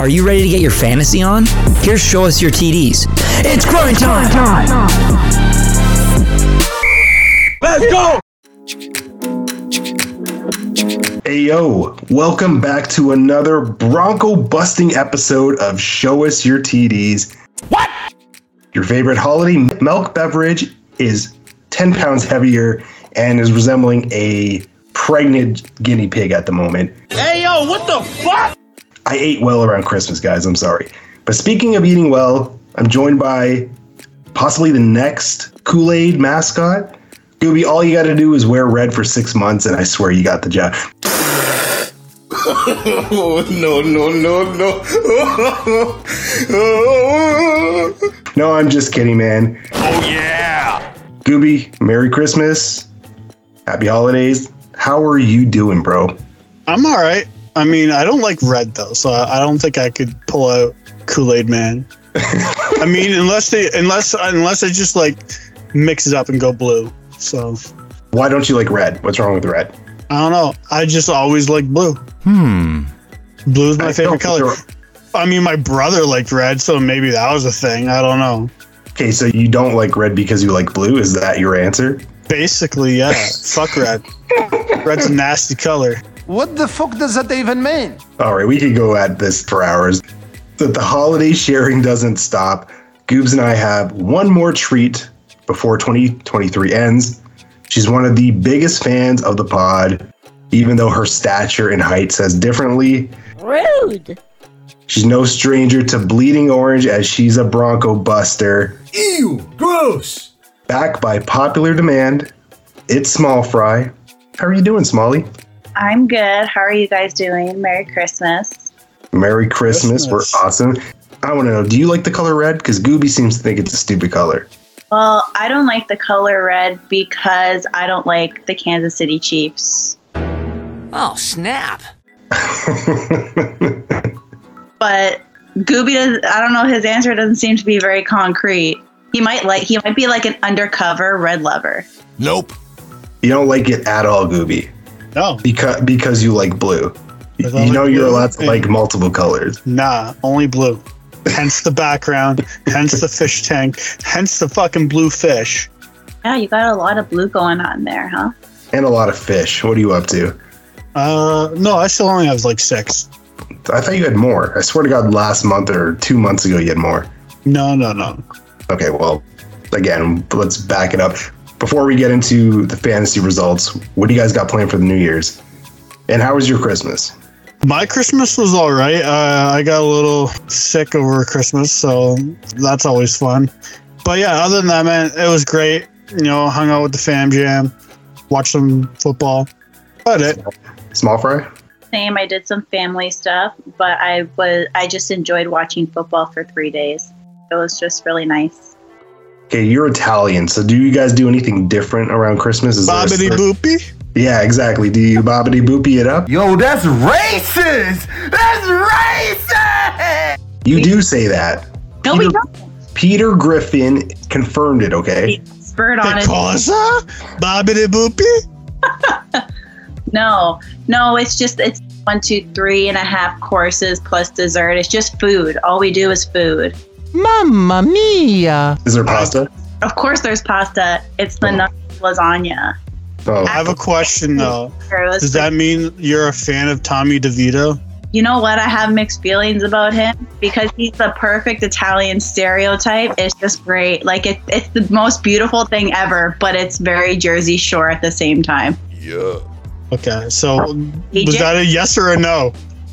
Are you ready to get your fantasy on? Here, show us your TDs. It's growing time! Let's go! Ayo, welcome back to another bronco-busting episode of Show Us Your TDs. What? Your favorite holiday milk beverage is 10 pounds heavier and is resembling a pregnant guinea pig at the moment. Ayo, what the fuck? I ate well around Christmas, guys. I'm sorry. But speaking of eating well, I'm joined by possibly the next Kool-Aid mascot. Gooby, all you got to do is wear red for 6 months, and I swear you got the job. No. No, I'm just kidding, man. Oh, yeah. Gooby, Merry Christmas. Happy holidays. How are you doing, bro? I'm all right. I mean, I don't like red, though, so I don't think I could pull out Kool-Aid Man. I mean, unless I just, like, mix it up and go blue. So, why don't you like red? What's wrong with red? I don't know. I just always like blue. Blue is my favorite color. I mean, my brother liked red, so maybe that was a thing. I don't know. Okay, so you don't like red because you like blue? Is that your answer? Basically, yeah. Fuck red. Red's a nasty color. What the fuck does that even mean? All right, we could go at this for hours. But the holiday sharing doesn't stop. Goobs and I have one more treat before 2023 ends. She's one of the biggest fans of the pod, even though her stature and height says differently. Rude. She's no stranger to bleeding orange, as she's a Bronco buster. Ew, gross. Back by popular demand, it's Small Fry. How are you doing, Smalley? I'm good. How are you guys doing? Merry Christmas. Merry Christmas. We're awesome. I want to know, do you like the color red? Because Gooby seems to think it's a stupid color. Well, I don't like the color red because I don't like the Kansas City Chiefs. Oh, snap. But Gooby does, I don't know, his answer doesn't seem to be very concrete. He might be like an undercover red lover. Nope. You don't like it at all, Gooby. No. Because you like blue. You know you're allowed to like multiple colors. Nah, only blue. Hence the background, hence the fish tank, hence the fucking blue fish. Yeah, you got a lot of blue going on there, huh? And a lot of fish. What are you up to? No, I still only have like 6. I thought you had more. I swear to God, last month or 2 months ago you had more. No. Okay, well, again, let's back it up. Before we get into the fantasy results, what do you guys got planned for the New Year's? And how was your Christmas? My Christmas was all right. I got a little sick over Christmas, so that's always fun. But yeah, other than that, man, it was great. You know, hung out with the fam jam, watched some football. But it. Small Fry? Same. I did some family stuff, but I just enjoyed watching football for 3 days. It was just really nice. Okay, you're Italian, so do you guys do anything different around Christmas? Bobbity boopy? Yeah, exactly. Do you bobbity boopy it up? Yo, that's racist! That's racist! You do say that. No, we don't. Peter Griffin confirmed it, okay? Spurred on it. Cosa? Bobbity boopy? No, it's 1, 2, 3 and a half courses plus dessert. It's just food. All we do is food. Mamma mia. Is there pasta? Of course there's pasta. It's the lasagna. Oh. I have a question, though. Does that mean you're a fan of Tommy DeVito? You know what? I have mixed feelings about him because he's the perfect Italian stereotype. It's just great. Like, it's the most beautiful thing ever, but it's very Jersey Shore at the same time. Yeah. Okay, so was that a yes or a no?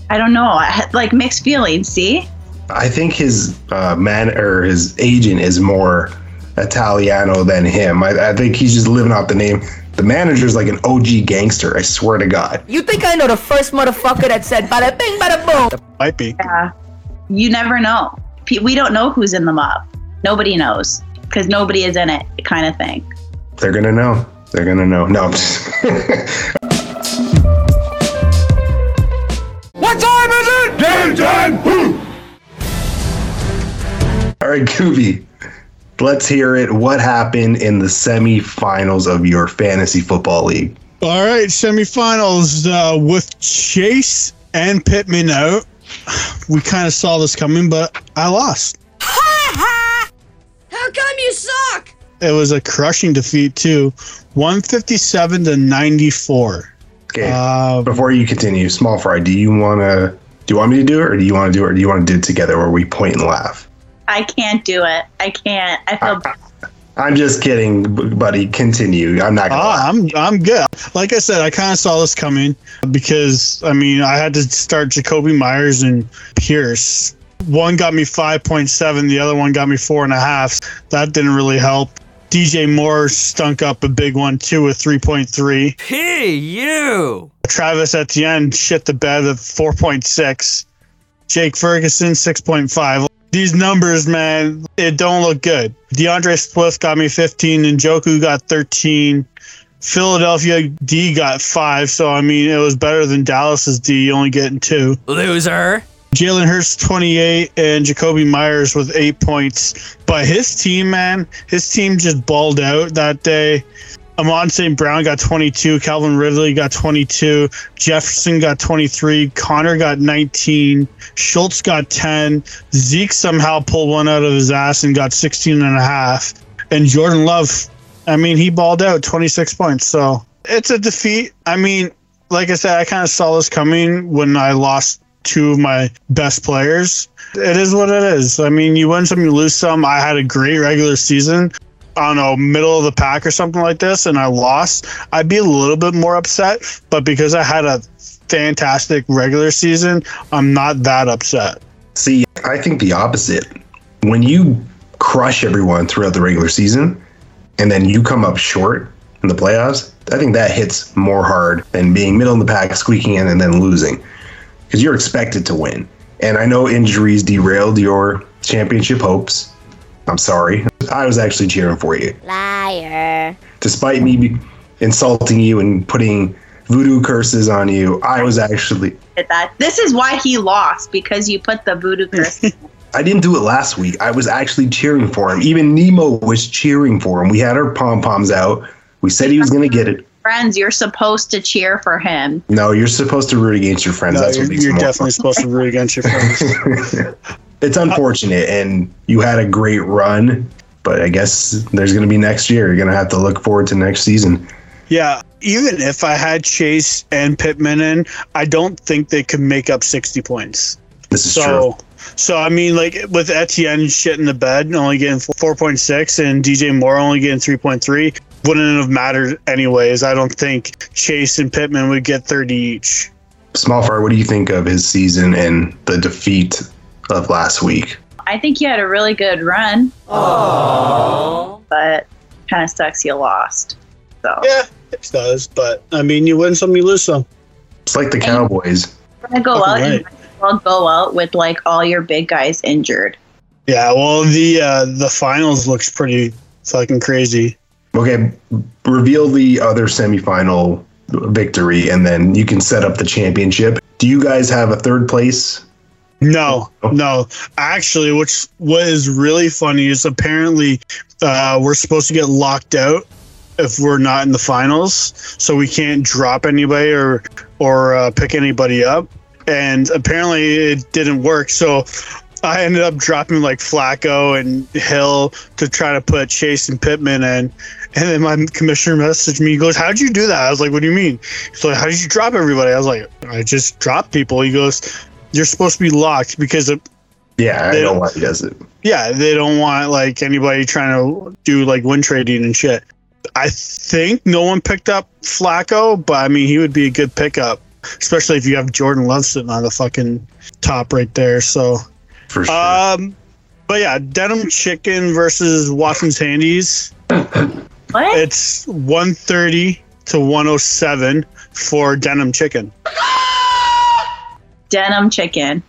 I don't know. Like, mixed feelings, see? I think his his agent is more Italiano than him. I think he's just living off the name. The manager's like an OG gangster, I swear to God. You think I know the first motherfucker that said bada bing, bada boom? Might be. Yeah. You never know. We don't know who's in the mob. Nobody knows because nobody is in it, kind of thing. They're going to know. They're going to know. No. What time is it? Game time! Woo! All right, Gooby, let's hear it. What happened in the semifinals of your fantasy football league? All right, semifinals with Chase and Pittman out. we kind of saw this coming, but I lost. How come you suck? It was a crushing defeat, too. 157-94. Okay. Before you continue, Small Fry, do you want me to do it, or do you want to do it, or do you want to do it together where we point and laugh? I can't do it. I can't. I feel bad. I'm just kidding, buddy. Continue. I'm not going to lie. I'm good. Like I said, I kind of saw this coming because, I mean, I had to start Jakobi Meyers and Pierce. One got me 5.7. The other one got me 4.5. That didn't really help. DJ Moore stunk up a big one, too, with 3.3. Hey, you! Travis Etienne shit the bed at 4.6. Jake Ferguson, 6.5. These numbers, man, it don't look good. DeAndre Swift got me 15, Njoku got 13. Philadelphia D got 5, so, I mean, it was better than Dallas's D, only getting 2. Loser. Jalen Hurts, 28, and Jakobi Meyers with 8 points. But his team, man, his team just balled out that day. Amon St. Brown got 22, Calvin Ridley got 22, Jefferson got 23, Connor got 19, Schultz got 10, Zeke somehow pulled one out of his ass and got 16.5, and Jordan Love, I mean, he balled out 26 points, so it's a defeat. I mean, like I said, I kind of saw this coming when I lost two of my best players. It is what it is. I mean, you win some, you lose some. I had a great regular season. I don't know, middle of the pack or something like this, and I lost, I'd be a little bit more upset. But because I had a fantastic regular season, I'm not that upset. See, I think the opposite. When you crush everyone throughout the regular season, and then you come up short in the playoffs, I think that hits more hard than being middle of the pack, squeaking in, and then losing. Because you're expected to win. And I know injuries derailed your championship hopes. I'm sorry. I was actually cheering for you. Liar. Despite me insulting you and putting voodoo curses on you, I was actually... This is why he lost, because you put the voodoo curses. I didn't do it last week. I was actually cheering for him. Even Nemo was cheering for him. We had our pom-poms out. We said he was going to get it. Friends, you're supposed to cheer for him. No, you're supposed to root against your friends. No, that's what you're definitely supposed to root against your friends. It's unfortunate, and you had a great run, but I guess there's going to be next year. You're going to have to look forward to next season. Yeah, even if I had Chase and Pittman in, I don't think they could make up 60 points. This is true. So, I mean, like, with Etienne shit in the bed, only getting 4.6, and DJ Moore only getting 3.3, wouldn't have mattered anyways. I don't think Chase and Pittman would get 30 each. Smallfire, what do you think of his season and the defeat of last week? I think you had a really good run. Aww. But kind of sucks you lost. So yeah, it does. But, I mean, you win some, you lose some. It's like the Cowboys. You're going to go out right. Well, go out with, like, all your big guys injured. Yeah, well, the finals looks pretty fucking crazy. Okay, reveal the other semifinal victory, and then you can set up the championship. Do you guys have a third place? No. Actually, what is really funny is apparently we're supposed to get locked out if we're not in the finals, so we can't drop anybody or pick anybody up. And apparently it didn't work, so I ended up dropping like Flacco and Hill to try to put Chase and Pittman in. And then my commissioner messaged me. He goes, "How'd you do that?" I was like, "What do you mean?" He's like, "How did you drop everybody?" I was like, "I just dropped people." He goes, "You're supposed to be locked because of." Yeah, I know why he does it. Yeah, they don't want like anybody trying to do like win trading and shit. I think no one picked up Flacco, but I mean he would be a good pickup, especially if you have Jordan Love sitting on the fucking top right there. So, for sure. But yeah, Denim Chicken versus Watson's Handies. What? It's 130-107 for Denim Chicken. Denim Chicken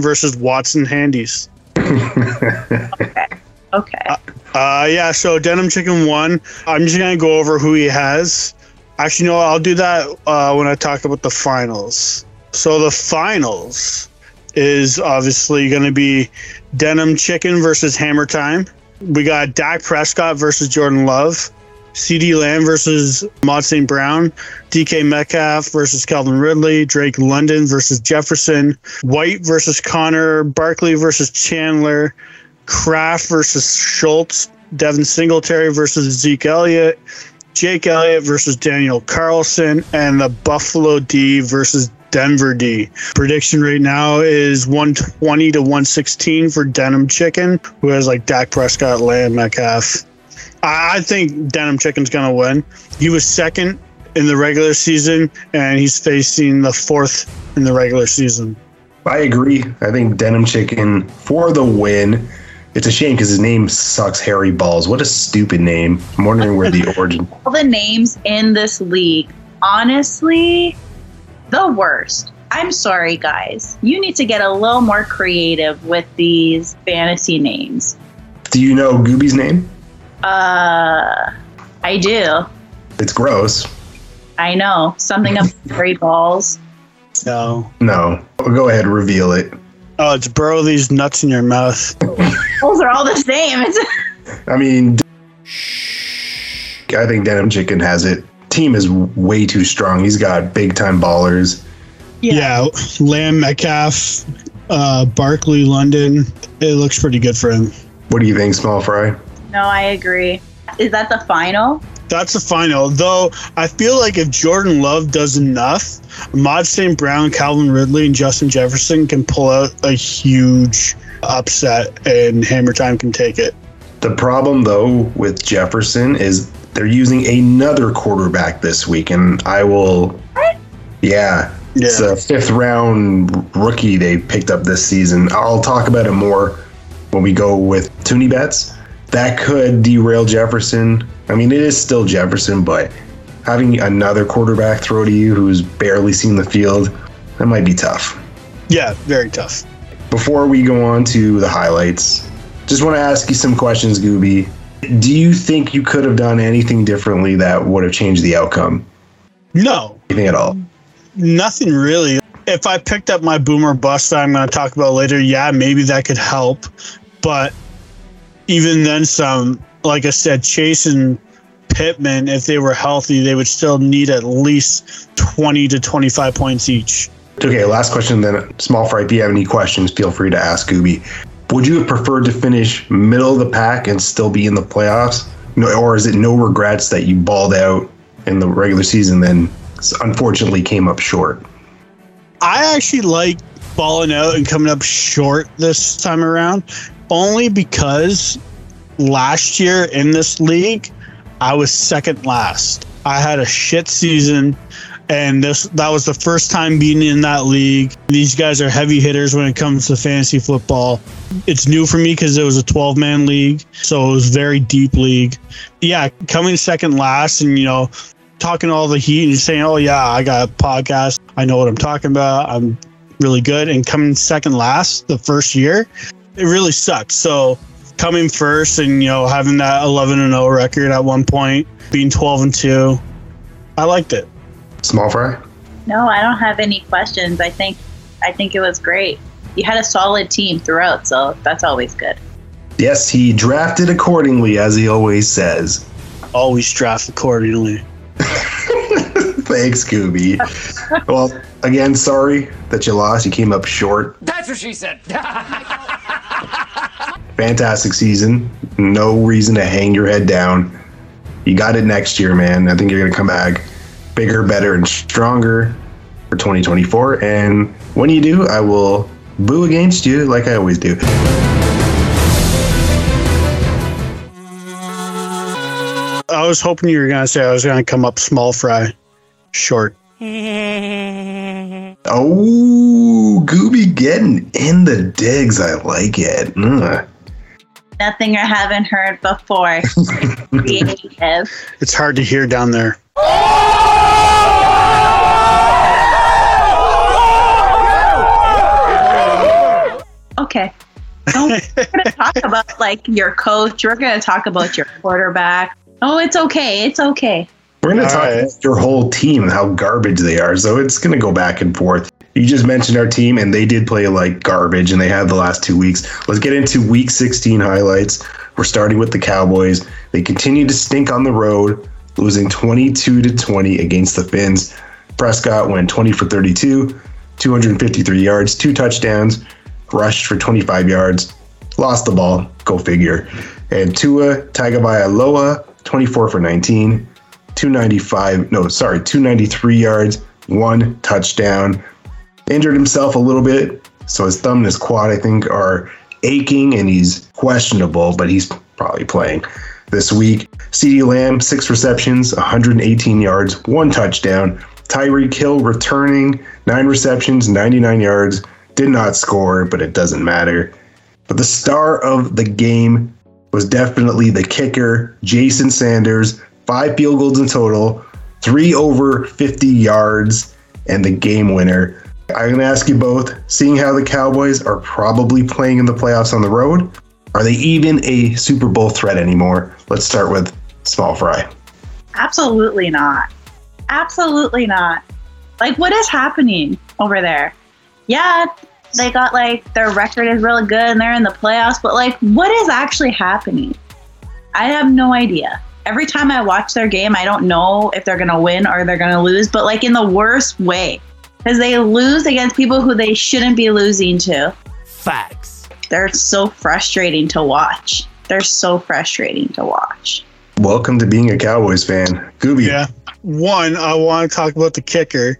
versus Watson Handies. Okay. Yeah, so Denim Chicken won. I'm just going to go over who he has. Actually, no, I'll do that when I talk about the finals. So the finals is obviously going to be Denim Chicken versus Hammer Time. We got Dak Prescott versus Jordan Love. CD Lamb versus Amon St. Brown, DK Metcalf versus Calvin Ridley, Drake London versus Jefferson, White versus Connor, Barkley versus Chandler, Kraft versus Schultz, Devin Singletary versus Zeke Elliott, Jake Elliott versus Daniel Carlson, and the Buffalo D versus Denver D. Prediction right now is 120 to 116 for Denim Chicken, who has like Dak Prescott, Lamb, Metcalf. I think Denim Chicken's going to win. He was second in the regular season, and he's facing the fourth in the regular season. I agree. I think Denim Chicken for the win. It's a shame because his name sucks, Harry Balls. What a stupid name. I'm wondering where the origin. All the names in this league, honestly, the worst. I'm sorry, guys. You need to get a little more creative with these fantasy names. Do you know Gooby's name? I do. It's gross. I know. Something up Harry Balls. No. Go ahead, reveal it. Oh, it's burrow these nuts in your mouth. Those are all the same. I mean, I think Denim Chicken has it. Team is way too strong. He's got big time ballers. Yeah. Lamb, Metcalf, Barkley, London. It looks pretty good for him. What do you think, Small Fry? No, I agree. Is that the final? That's the final. Though, I feel like if Jordan Love does enough, Amon St. Brown, Calvin Ridley, and Justin Jefferson can pull out a huge upset, and Hammer Time can take it. The problem, though, with Jefferson is they're using another quarterback this week, and I will... What? Yeah. It's a fifth-round rookie they picked up this season. I'll talk about it more when we go with Toonie Bets. That could derail Jefferson. I mean, it is still Jefferson, but having another quarterback throw to you who's barely seen the field, that might be tough. Yeah, very tough. Before we go on to the highlights, just want to ask you some questions, Gooby. Do you think you could have done anything differently that would have changed the outcome? No. Anything at all? Nothing really. If I picked up my boomer bust that I'm going to talk about later, yeah, maybe that could help. But even then some, like I said, Chase and Pittman, if they were healthy, they would still need at least 20 to 25 points each. Okay, last question then. Small Fry, if you have any questions, feel free to ask Gooby. Would you have preferred to finish middle of the pack and still be in the playoffs? No, or is it no regrets that you balled out in the regular season then unfortunately came up short? I actually like balling out and coming up short this time around. Only because last year in this league, I was second last. I had a shit season, and that was the first time being in that league. These guys are heavy hitters when it comes to fantasy football. It's new for me because it was a 12-man league, so it was a very deep league. Yeah, coming second last and, talking all the heat and saying, oh, yeah, I got a podcast. I know what I'm talking about. I'm really good. And coming second last the first year, it really sucks. So coming first and, having that 11-0 record at one point, being 12-2, I liked it. Small Fry? No, I don't have any questions. I think it was great. You had a solid team throughout, so that's always good. Yes, he drafted accordingly, as he always says. Always draft accordingly. Thanks, Gooby. Well, again, sorry that you lost. You came up short. That's what she said. Fantastic season. No reason to hang your head down. You got it next year, man. I think you're going to come back bigger, better, and stronger for 2024. And when you do, I will boo against you like I always do. I was hoping you were going to say I was going to come up Small Fry short. Oh, Gooby getting in the digs. I like it. Ugh. Nothing I haven't heard before. It's hard to hear down there. Okay. We're going to talk about your coach. We're going to talk about your quarterback. Oh, it's okay. It's okay. We're going to talk about your whole team and how garbage they are. So it's going to go back and forth. You just mentioned our team, and they did play like garbage, and they had the last 2 weeks. Let's get into week 16 highlights. We're starting with the Cowboys. They continue to stink on the road, losing 22-20 against the Finns. Prescott went 20 for 32, 253 yards, 2 touchdowns, rushed for 25 yards, lost the ball, go figure. And Tua Tagovailoa, 24 for 19, 293 yards, 1 touchdown. Injured himself a little bit, so his thumb and his quad, I think, are aching, and he's questionable, but he's probably playing this week. CD Lamb, 6 receptions, 118 yards, 1 touchdown. Tyreek Hill returning, 9 receptions, 99 yards. Did not score, but it doesn't matter. But the star of the game was definitely the kicker, Jason Sanders. 5 field goals in total, 3 over 50 yards, and the game winner. I'm going to ask you both, seeing how the Cowboys are probably playing in the playoffs on the road, are they even a Super Bowl threat anymore? Let's start with Small Fry. Absolutely not. Absolutely not. Like, what is happening over there? Yeah, they got, like, their record is really good and they're in the playoffs, but, like, what is actually happening? I have no idea. Every time I watch their game, I don't know if they're going to win or they're going to lose, but, like, in the worst way. Because they lose against people who they shouldn't be losing to. Facts. They're so frustrating to watch. Welcome to being a Cowboys fan. Gooby. Yeah. One, I want to talk about the kicker.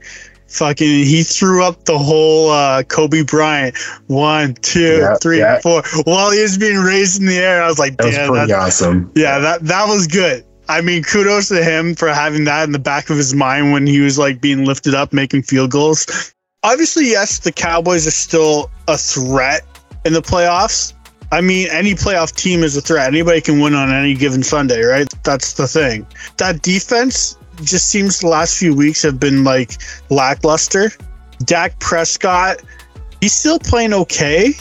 Fucking, he threw up the whole Kobe Bryant. 1, 2, 3, 4. While he was being raised in the air, I was like, damn. That was pretty awesome. Yeah, that was good. I mean, kudos to him for having that in the back of his mind when he was, like, being lifted up, making field goals. Obviously, yes, the Cowboys are still a threat in the playoffs. I mean, any playoff team is a threat. Anybody can win on any given Sunday, right? That's the thing. That defense just seems the last few weeks have been, like, lackluster. Dak Prescott, he's still playing okay,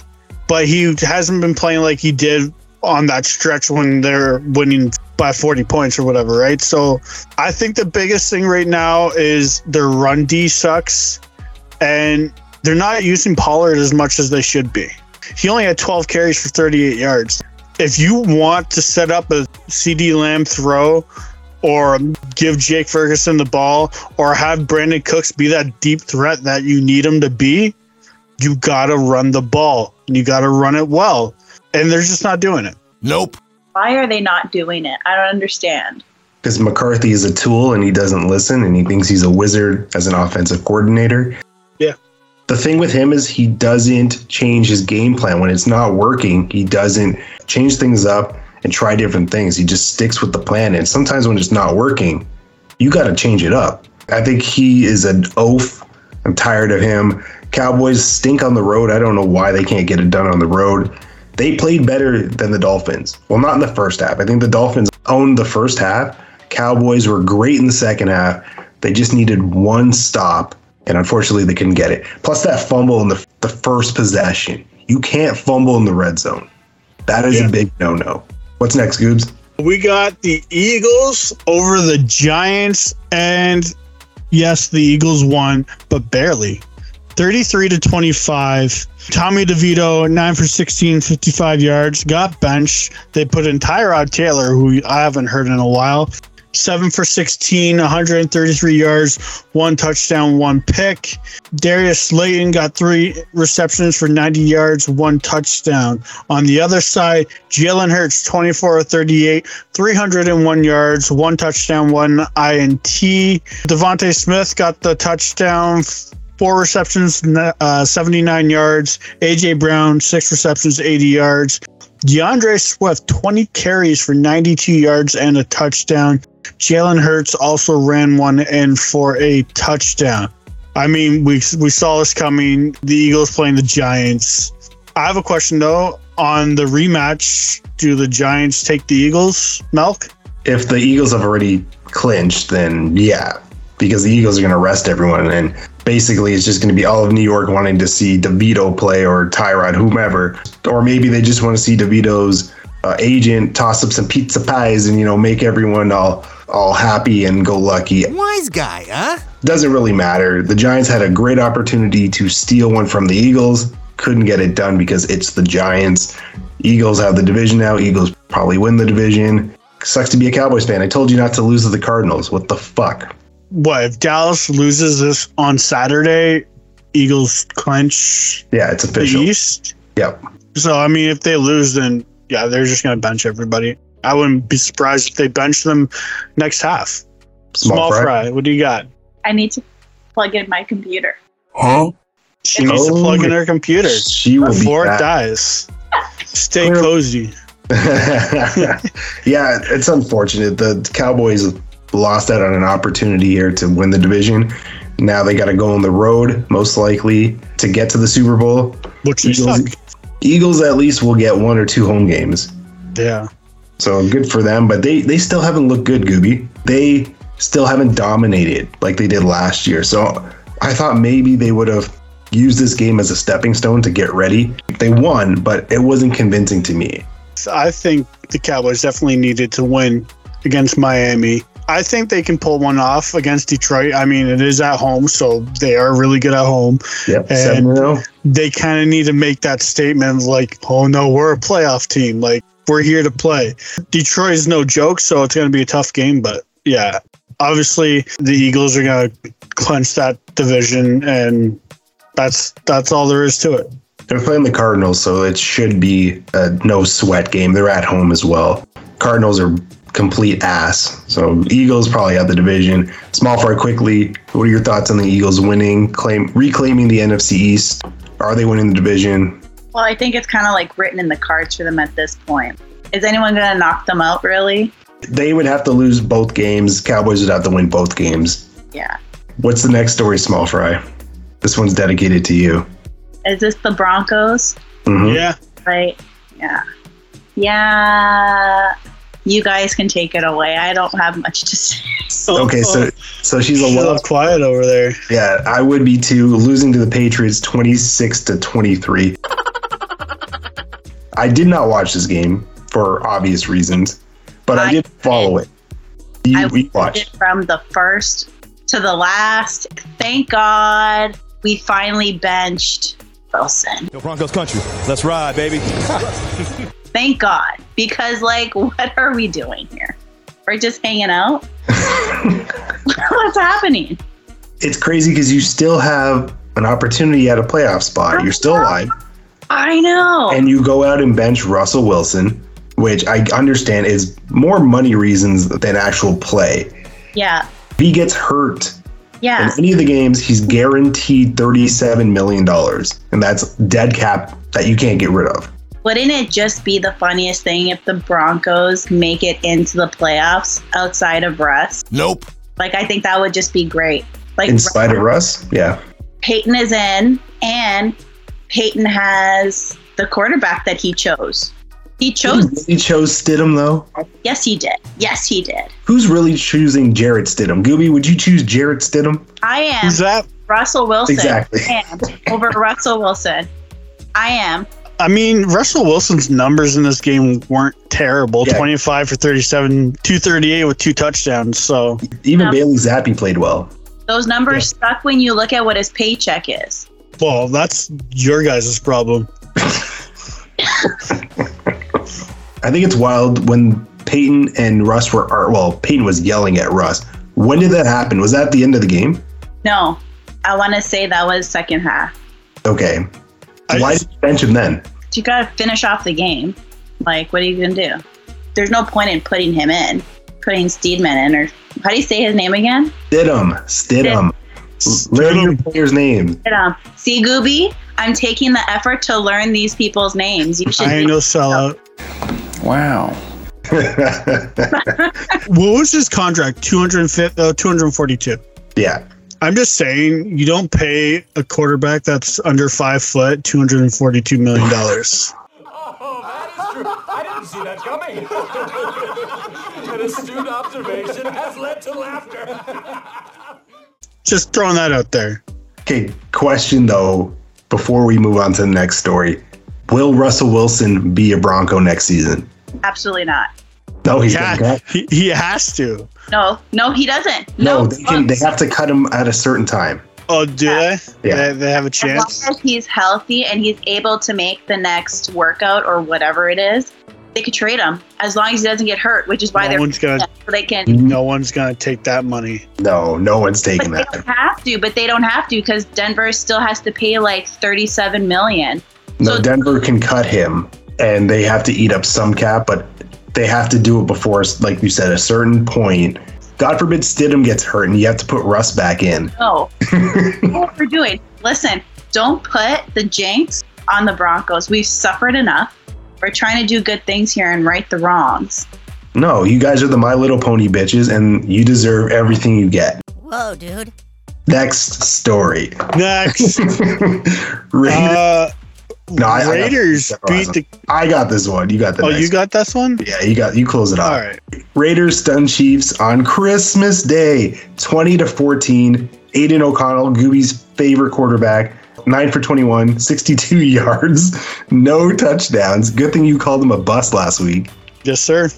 but he hasn't been playing like he did on that stretch when they're winning by 40 points or whatever, right? So I think the biggest thing right now is their run D sucks, and they're not using Pollard as much as they should be. He only had 12 carries for 38 yards. If you want to set up a CD Lamb throw or give Jake Ferguson the ball or have Brandon Cooks be that deep threat that you need him to be, you got to run the ball and you got to run it well. And they're just not doing it. Nope. Why are they not doing it? I don't understand. Because McCarthy is a tool and he doesn't listen and he thinks he's a wizard as an offensive coordinator. Yeah. The thing with him is he doesn't change his game plan. When it's not working, he doesn't change things up and try different things. He just sticks with the plan. And sometimes when it's not working, you got to change it up. I think he is an oaf. I'm tired of him. Cowboys stink on the road. I don't know why they can't get it done on the road. They played better than the Dolphins. Well, not in the first half. I think the Dolphins owned the first half. Cowboys were great in the second half. They just needed one stop, and unfortunately, they couldn't get it. Plus, that fumble in the first possession. You can't fumble in the red zone. That is a big no-no. What's next, Goobs? We got the Eagles over the Giants, and yes, the Eagles won, but barely. 33-25. Tommy DeVito, 9 for 16, 55 yards, got benched. They put in Tyrod Taylor, who I haven't heard in a while, 7 for 16, 133 yards, 1 touchdown, 1 pick. Darius Slayton got 3 receptions for 90 yards, 1 touchdown. On the other side, Jalen Hurts, 24 for 38, 301 yards, 1 touchdown, 1 INT. Devontae Smith got the touchdown. 4 receptions, 79 yards. AJ Brown, 6 receptions, 80 yards. DeAndre Swift, 20 carries for 92 yards and a touchdown. Jalen Hurts also ran one in for a touchdown. I mean, we saw this coming. The Eagles playing the Giants. I have a question, though. On the rematch, do the Giants take the Eagles, Melk? If the Eagles have already clinched, then yeah. Because the Eagles are going to rest everyone. And basically, it's just going to be all of New York wanting to see DeVito play or Tyrod, whomever. Or maybe they just want to see DeVito's agent toss up some pizza pies and, you know, make everyone all happy and go lucky. Wise guy, huh? Doesn't really matter. The Giants had a great opportunity to steal one from the Eagles. couldn't get it done because it's the Giants. Eagles have the division now. Eagles probably win the division. Sucks to be a Cowboys fan. I told you not to lose to the Cardinals. What the fuck? What, if Dallas loses this on Saturday, Eagles clinch? Yeah, it's official. The East? Yep. So, I mean, if they lose, then, yeah, they're just going to bench everybody. I wouldn't be surprised if they bench them next half. Small fry. What do you got? I need to plug in my computer. Huh? She needs to plug in her computer before it dies. Stay cozy. Yeah, it's unfortunate. The Cowboys lost out on an opportunity here to win the division. Now they got to go on the road, most likely, to get to the Super Bowl. Which Eagles at least will get one or two home games. Yeah. So good for them, but they still haven't looked good, Gooby. They still haven't dominated like they did last year. So I thought maybe they would have used this game as a stepping stone to get ready. They won, but it wasn't convincing to me. I think the Cowboys definitely needed to win against Miami. I think they can pull one off against Detroit. I mean, it is at home, so they are really good at home. Yep, and they kind of need to make that statement like, oh, no, we're a playoff team. Like, we're here to play. Detroit is no joke, so it's going to be a tough game. But yeah, obviously the Eagles are going to clinch that division, and that's all there is to it. They're playing the Cardinals, so it should be a no sweat game. They're at home as well. Cardinals are complete ass. So Eagles probably have the division. Small fry, quickly, what are your thoughts on the Eagles winning, reclaiming the NFC East? Are they winning the division? Well, I think it's kind of like written in the cards for them at this point. Is anyone going to knock them out, really? They would have to lose both games. Cowboys would have to win both games. Yeah. What's the next story, Small Fry? This one's dedicated to you. Is this the Broncos? Mm-hmm. Yeah. Right? Yeah. Yeah. You guys can take it away. I don't have much to say. Okay, so she's a little quiet over there. Yeah, I would be too. Losing to the Patriots 26-23. I did not watch this game for obvious reasons, but I did follow it. We watched it from the first to the last. Thank God we finally benched Wilson. Yo, Broncos country. Let's ride, baby. Thank God, because, like, what are we doing here? We're just hanging out? What's happening? It's crazy because you still have an opportunity at a playoff spot. You're still alive. I know. And you go out and bench Russell Wilson, which I understand is more money reasons than actual play. Yeah. If he gets hurt in any of the games, he's guaranteed $37 million. And that's dead cap that you can't get rid of. Wouldn't it just be the funniest thing if the Broncos make it into the playoffs outside of Russ? Nope. Like, I think that would just be great. Like, inside of Russ? Yeah. Peyton is in, and Peyton has the quarterback that he chose. He chose Stidham, though? Yes, he did. Yes, he did. Who's really choosing Jarrett Stidham? Gooby, would you choose Jarrett Stidham? I am. Who's that? Russell Wilson. Exactly. I am. Over Russell Wilson. I am. I mean, Russell Wilson's numbers in this game weren't terrible. Yeah. 25 for 37, 238 with two touchdowns. So even Bailey Zappi played well. Those numbers suck when you look at what his paycheck is. Well, that's your guys' problem. I think it's wild when Peyton and Russ Peyton was yelling at Russ. When did that happen? Was that the end of the game? No. I want to say that was second half. Okay. Why did you bench him then? You got to finish off the game. Like, what are you going to do? There's no point in putting him in, putting Steedman in, or how do you say his name again? Stidham. Learn your player's name. Stidham. See, Gooby, I'm taking the effort to learn these people's names. You should. I ain't no sellout. Wow. What was his contract? 242. Yeah. I'm just saying, you don't pay a quarterback that's under 5 foot $242 million. Oh, that is true. I didn't see that coming. An astute observation has led to laughter. Just throwing that out there. Okay, question though, before we move on to the next story. Will Russell Wilson be a Bronco next season? Absolutely not. No, he has to. No, he doesn't. No, they have to cut him at a certain time. Oh, do they? Yeah. They have a chance? As long as he's healthy and he's able to make the next workout or whatever it is, they could trade him as long as he doesn't get hurt, which is why no one's going to take that money. No one's taking that. They don't have to because Denver still has to pay like $37 million. No, so Denver can cut him and they have to eat up some cap, but they have to do it before, like you said, a certain point. God forbid Stidham gets hurt and you have to put Russ back in. No. What we're doing. Listen, don't put the jinx on the Broncos. We've suffered enough. We're trying to do good things here and right the wrongs. No, you guys are the My Little Pony bitches and you deserve everything you get. Whoa, dude. Next story. Next. Raiders beat the... I got this one. You got the next. Oh, you got this one? Yeah, you close it off. All right. Raiders stun Chiefs on Christmas Day, 20-14. Aiden O'Connell, Gooby's favorite quarterback, 9 for 21, 62 yards, no touchdowns. Good thing you called him a bust last week. Yes, sir.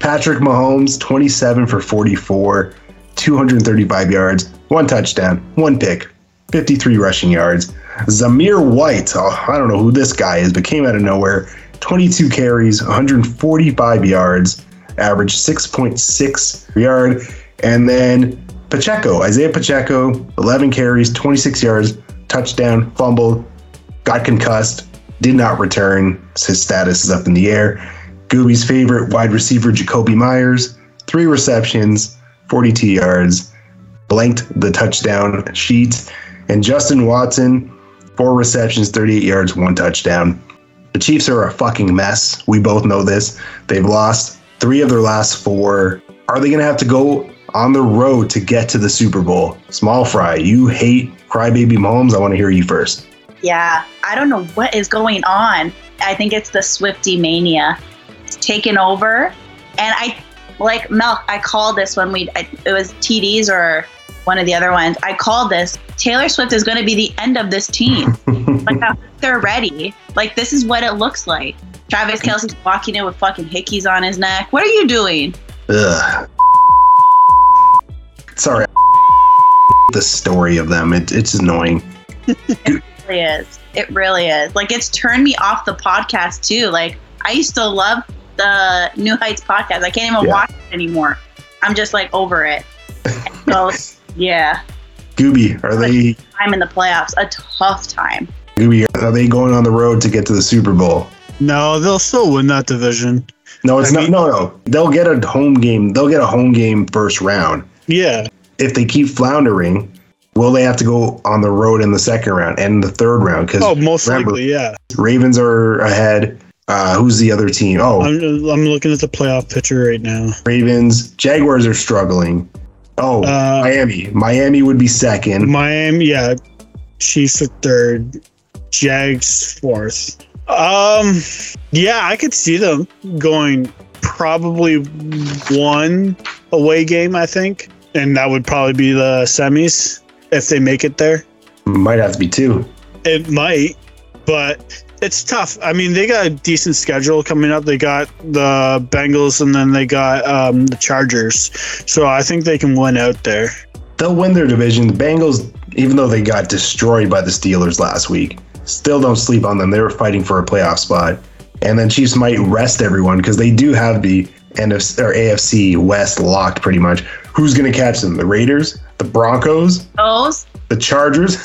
Patrick Mahomes, 27 for 44, 235 yards, one touchdown, one pick, 53 rushing yards. Zamir White, I don't know who this guy is, but came out of nowhere, 22 carries, 145 yards, average 6.6 yard. And then Isaiah Pacheco, 11 carries, 26 yards, touchdown, fumbled, got concussed, did not return. His status is up in the air. Gooby's favorite wide receiver, Jakobi Meyers, 3 receptions, 42 yards, blanked the touchdown sheet. And Justin Watson, 4 receptions, 38 yards, 1 touchdown. The Chiefs are a fucking mess. We both know this. They've lost 3 of their last 4. Are they going to have to go on the road to get to the Super Bowl? Small Fry, you hate crybaby Mahomes. I want to hear you first. Yeah, I don't know what is going on. I think it's the Swiftie mania. It's taken over. And I called this when it was TDs or one of the other ones. I called this. Taylor Swift is going to be the end of this team. They're ready. This is what it looks like. Travis Kelce's walking in with fucking hickeys on his neck. What are you doing? Ugh. Sorry. The story of them. It's annoying. It really is. It really is. It's turned me off the podcast too. I used to love the New Heights podcast. I can't even watch it anymore. I'm just over it. So, yeah. Gooby, are they... I'm in the playoffs. A tough time. Gooby, are they going on the road to get to the Super Bowl? No, they'll still win that division. No, it's not. No. They'll get a home game. They'll get a home game first round. Yeah. If they keep floundering, will they have to go on the road in the second round and the third round? Most likely, yeah. Ravens are ahead. Who's the other team? Oh, I'm looking at the playoff picture right now. Ravens, Jaguars are struggling. Oh, Miami. Miami would be second. Miami, yeah. Chiefs are third. Jags fourth. Yeah, I could see them going probably one away game, I think. And that would probably be the semis if they make it there. Might have to be two. It might, but it's tough. I mean, they got a decent schedule coming up. They got the Bengals and then they got the Chargers. So I think they can win out there. They'll win their division. The Bengals, even though they got destroyed by the Steelers last week, still don't sleep on them. They were fighting for a playoff spot. And then Chiefs might rest everyone because they do have the AFC West locked pretty much. Who's going to catch them? The Raiders? The Broncos? The Chargers?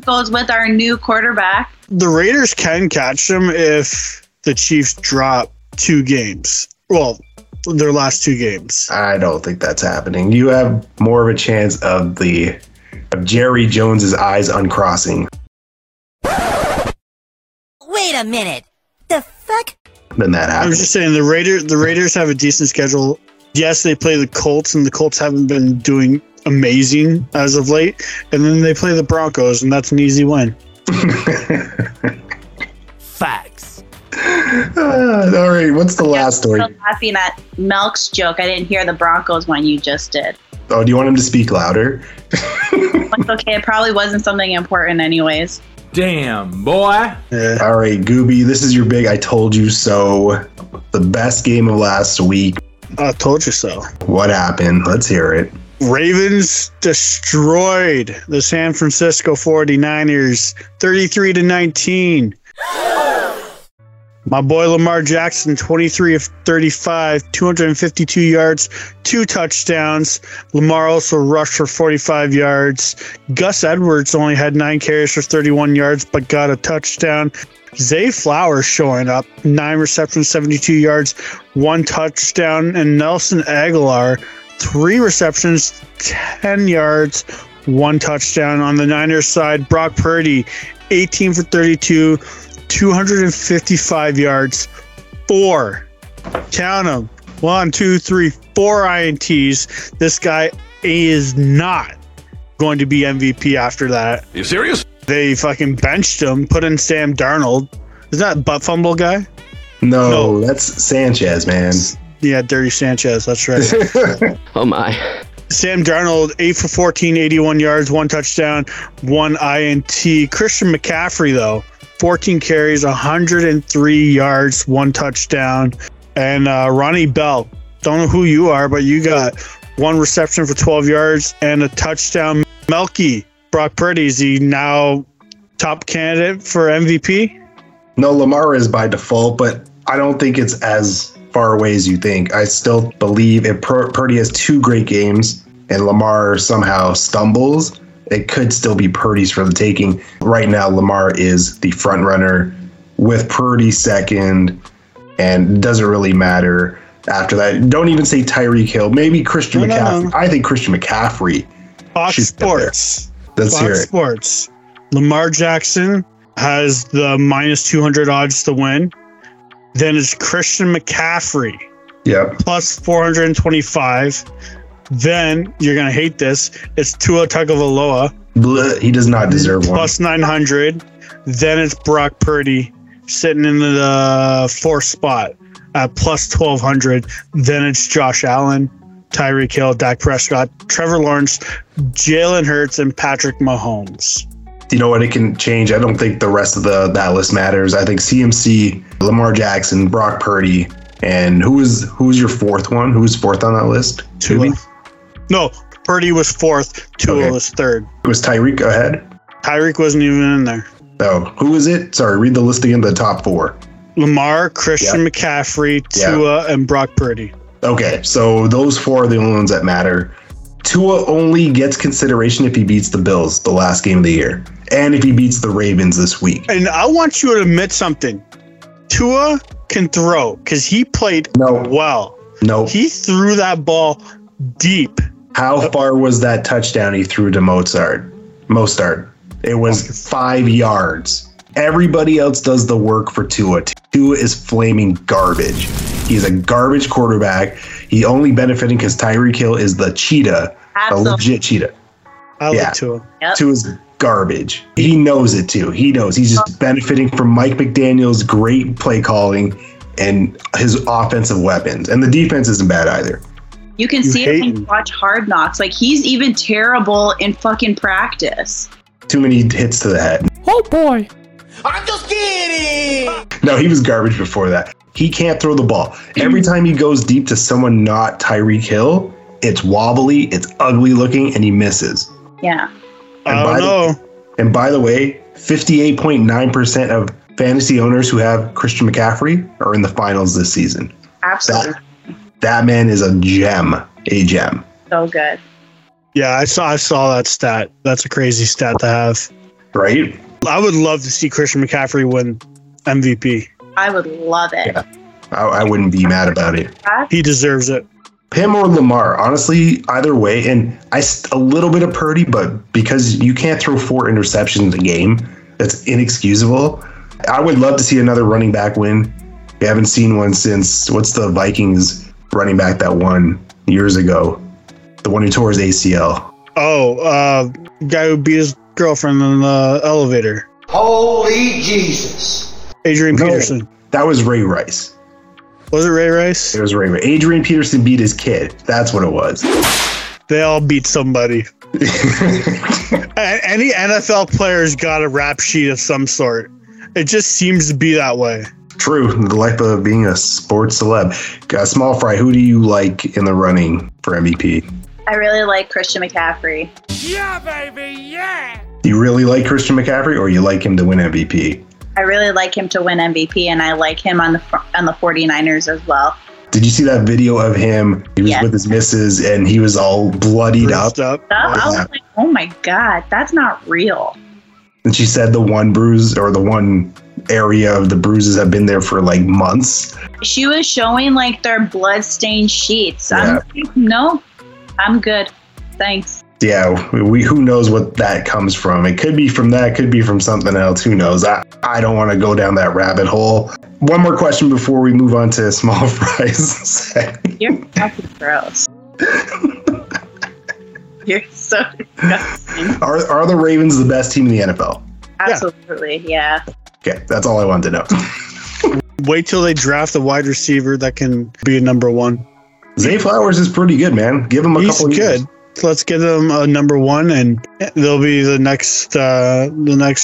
Goes with our new quarterback. The Raiders can catch them if the Chiefs drop 2 games. Well, their last 2 games. I don't think that's happening. You have more of a chance of Jerry Jones's eyes uncrossing. Wait a minute. The fuck? Then that happens. I was just saying the Raiders have a decent schedule. Yes, they play the Colts, and the Colts haven't been doing amazing as of late. And then they play the Broncos, and that's an easy win. Facts. All right, what's the last story? I'm still laughing at Melk's joke. I didn't hear the Broncos one you just did. Oh, do you want him to speak louder? It's okay. It probably wasn't something important anyways. Damn, boy. Yeah. All right, Gooby, this is your big I told you so. The best game of last week. I told you so. What happened? Let's hear it. Ravens destroyed the San Francisco 49ers 33-19. My boy Lamar Jackson, 23 of 35, 252 yards, 2 touchdowns. Lamar also rushed for 45 yards. Gus Edwards only had 9 carries for 31 yards, but got a touchdown. Zay Flowers showing up, 9 receptions, 72 yards, 1 touchdown. And Nelson Aguilar, 3 receptions, 10 yards, 1 touchdown. On the Niners side, Brock Purdy, 18 for 32, 255 yards, 4. Count them. 1, 2, 3, 4 INTs. This guy is not going to be MVP after that. You serious? They fucking benched him, put in Sam Darnold. Is that butt fumble guy? No, that's Sanchez, man. Yeah, Dirty Sanchez. That's right. Oh, my. Sam Darnold, 8 for 14, 81 yards, 1 touchdown, 1 INT. Christian McCaffrey, though, 14 carries, 103 yards, 1 touchdown. And Ronnie Bell, don't know who you are, but you got 1 reception for 12 yards and a touchdown. Melky, Brock Purdy, is he now top candidate for MVP? No, Lamar is by default, but I don't think it's as far away as you think. I still believe if Purdy has 2 great games and Lamar somehow stumbles, it could still be Purdy's for the taking. Right now, Lamar is the front runner with Purdy second, and doesn't really matter after that. Don't even say Tyreek Hill. Maybe Christian McCaffrey. I think Christian McCaffrey. Fox Sports. Let's hear it. Fox Sports. Lamar Jackson has the minus 200 odds to win. Then it's Christian McCaffrey. Yep. Plus 425. Then, you're going to hate this, it's Tua Tagovailoa. Blah, he does not deserve one. Plus 900. Then it's Brock Purdy sitting in the 4th spot at plus 1,200. Then it's Josh Allen, Tyreek Hill, Dak Prescott, Trevor Lawrence, Jalen Hurts, and Patrick Mahomes. You know what? It can change. I don't think the rest of that list matters. I think CMC, Lamar Jackson, Brock Purdy, and who's your 4th one? Who's 4th on that list? Tua. No, Purdy was 4th. Tua was 3rd. It was Tyreek ahead? Tyreek wasn't even in there. Oh, who is it? Sorry, read the list again. The top 4: Lamar, Christian McCaffrey, Tua, and Brock Purdy. Okay, so those 4 are the only ones that matter. Tua only gets consideration if he beats the Bills the last game of the year, and if he beats the Ravens this week. And I want you to admit something: Tua can throw because he played well. No, he threw that ball deep. How far was that touchdown he threw to Mostard? It was 5 yards. Everybody else does the work for Tua. Tua is flaming garbage. He's a garbage quarterback. He only benefiting because Tyreek Hill is the cheetah, a legit cheetah. I like Tua. Yep. Tua's garbage. He knows it too. He knows. He's just benefiting from Mike McDaniel's great play calling and his offensive weapons. And the defense isn't bad either. You can see it when you watch Hard Knocks. Like, he's even terrible in fucking practice. Too many hits to the head. Oh, boy. I'm just kidding. No, he was garbage before that. He can't throw the ball. Every time he goes deep to someone not Tyreek Hill, it's wobbly, it's ugly looking, and he misses. Yeah. And by the way, 58.9% of fantasy owners who have Christian McCaffrey are in the finals this season. Absolutely. That man is a gem. A gem. So good. Yeah, I saw that stat. That's a crazy stat to have. Right? I would love to see Christian McCaffrey win MVP. I would love it. Yeah. I wouldn't be mad about it. He deserves it. Him or Lamar, honestly, either way. And a little bit of Purdy, but because you can't throw 4 interceptions a game, that's inexcusable. I would love to see another running back win. We haven't seen one since, what's the Vikings running back that won years ago? The one who tore his ACL. Oh, guy who beat his girlfriend in the elevator. Holy Jesus. Adrian Peterson. That was Ray Rice. Was it Ray Rice? It was Ray Rice. Adrian Peterson beat his kid. That's what it was. They all beat somebody. Any NFL player's got a rap sheet of some sort. It just seems to be that way. True. The life of being a sports celeb. Small Fry, who do you like in the running for MVP? I really like Christian McCaffrey. Yeah, baby, yeah! You really like Christian McCaffrey, or you like him to win MVP? I really like him to win MVP, and I like him on the 49ers as well. Did you see that video of him? He was with his missus, and he was all bloodied up. I was like, oh my God, that's not real. And she said the one bruise or the one area of the bruises have been there for like months. She was showing like their bloodstained sheets. Yeah. I'm like, no, I'm good. Thanks. Yeah, who knows what that comes from? It could be from that, could be from something else. Who knows? I don't want to go down that rabbit hole. One more question before we move on to small fries. You're fucking gross. You're so disgusting. Are the Ravens the best team in the NFL? Absolutely, yeah. Okay, that's all I wanted to know. Wait till they draft a wide receiver that can be a number one. Zay Flowers is pretty good, man. Give him a couple years. Let's give them a number one, and they'll be the next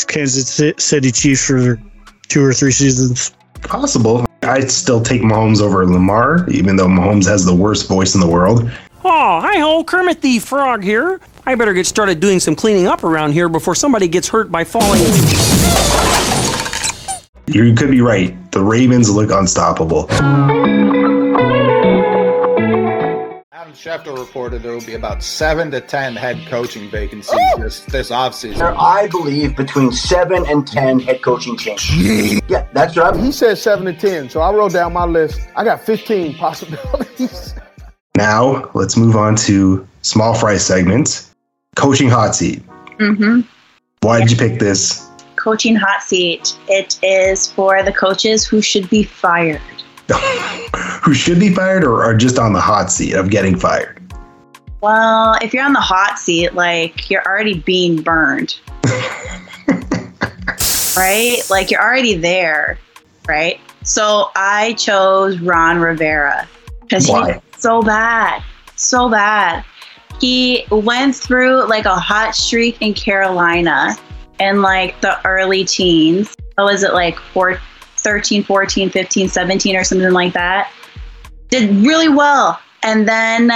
Kansas City Chiefs for 2 or 3 seasons. Possible. I'd still take Mahomes over Lamar, even though Mahomes has the worst voice in the world. Oh, hi-ho, Kermit the Frog here. I better get started doing some cleaning up around here before somebody gets hurt by falling. You could be right. The Ravens look unstoppable. Schefter reported there will be about 7 to 10 head coaching vacancies this offseason. I believe between 7 and 10 head coaching changes. Yeah, that's right. He said 7 to 10, so I wrote down my list. I got 15 possibilities. Now let's move on to small fry segments. Coaching hot seat. Mm-hmm. Why did you pick this? Coaching hot seat. It is for the coaches who should be fired. Who should be fired or are just on the hot seat of getting fired? Well, if you're on the hot seat, like, you're already being burned. Right? Like, you're already there. Right? So I chose Ron Rivera. Because he's so bad. So bad. He went through, like, a hot streak in Carolina in, like, the early teens. What was it, like, 13, 14, 15, 17 or something like that. Did really well. And then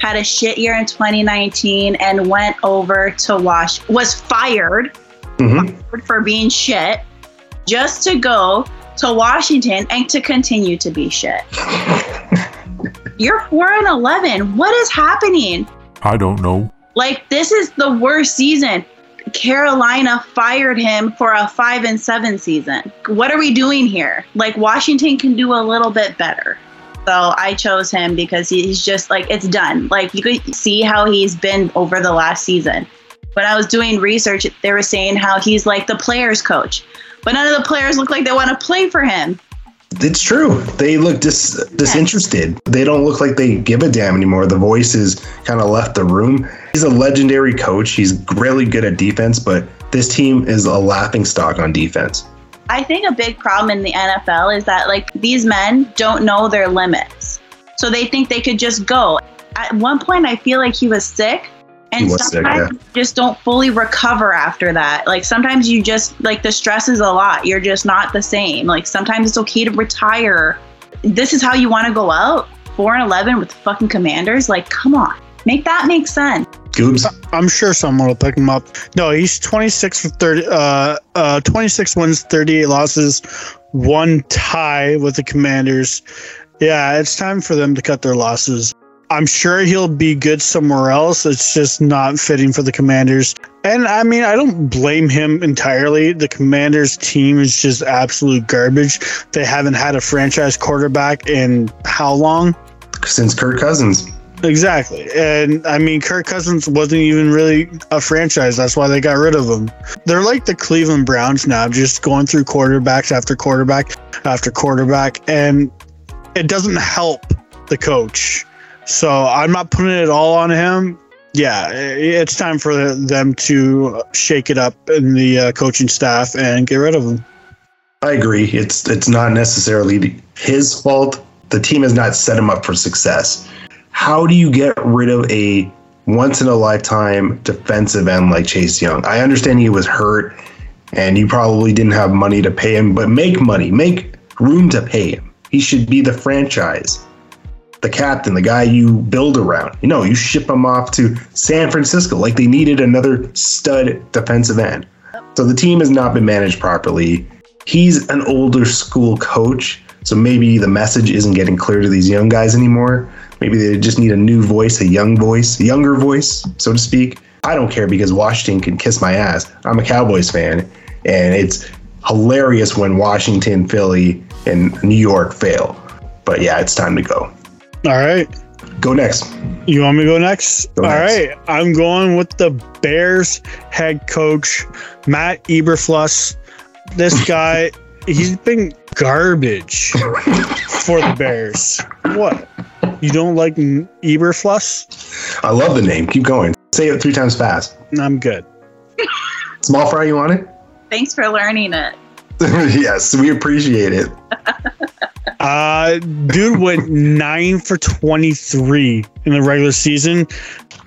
had a shit year in 2019 and went over to was fired, for being shit, just to go to Washington and to continue to be shit. You're 4-11. What is happening? I don't know. Like, this is the worst season. Carolina fired him for a 5-7 season. What are we doing here? Like, Washington can do a little bit better. So I chose him because he's just like, it's done. Like, you could see how he's been over the last season. When I was doing research, they were saying how he's like the players coach, but none of the players look like they want to play for him. It's true. They look disinterested. They don't look like they give a damn anymore. The voice is kind of left the room. He's a legendary coach. He's really good at defense, but this team is a laughingstock on defense. I think a big problem in the NFL is that, like, these men don't know their limits. So they think they could just go. At one point, I feel like he was sick. And sometimes you just don't fully recover after that. Like, sometimes you just, like, the stress is a lot. You're just not the same. Like, sometimes it's okay to retire. This is how you want to go out? 4-11 with the fucking Commanders? Like, come on. Make that make sense. Goobs. I'm sure someone will pick him up. No, he's 26 wins, 38 losses, 1 tie with the Commanders. Yeah, it's time for them to cut their losses. I'm sure he'll be good somewhere else. It's just not fitting for the Commanders. And I mean, I don't blame him entirely. The Commanders team is just absolute garbage. They haven't had a franchise quarterback in how long? Since Kirk Cousins. Exactly. And I mean, Kirk Cousins wasn't even really a franchise. That's why they got rid of him. They're like the Cleveland Browns now, just going through quarterbacks after quarterback after quarterback. And it doesn't help the coach. So I'm not putting it all on him. Yeah, it's time for them to shake it up in the coaching staff and get rid of him. I agree. It's not necessarily his fault. The team has not set him up for success. How do you get rid of a once-in-a-lifetime defensive end like Chase Young? I understand he was hurt, and you probably didn't have money to pay him, but make money. Make room to pay him. He should be the franchise. the captain, the guy you build around. You know, you ship him off to San Francisco. Like, they needed another stud defensive end. So the team has not been managed properly. He's an older school coach, so maybe the message isn't getting clear to these young guys anymore. Maybe they just need a new voice, a young voice, a younger voice, so to speak. I don't care, because Washington can kiss my ass. I'm a Cowboys fan, and it's hilarious when Washington, Philly, and New York fail. But yeah, it's time to go. All right. Go next. You want me to go next? All right. I'm going with the Bears head coach, Matt Eberflus. This guy, he's been garbage for the Bears. What? You don't like Eberflus? I love the name. Keep going. Say it 3 times fast. I'm good. Small fry, you want it? Thanks for learning it. Yes, we appreciate it. Dude went 9 for 23 in the regular season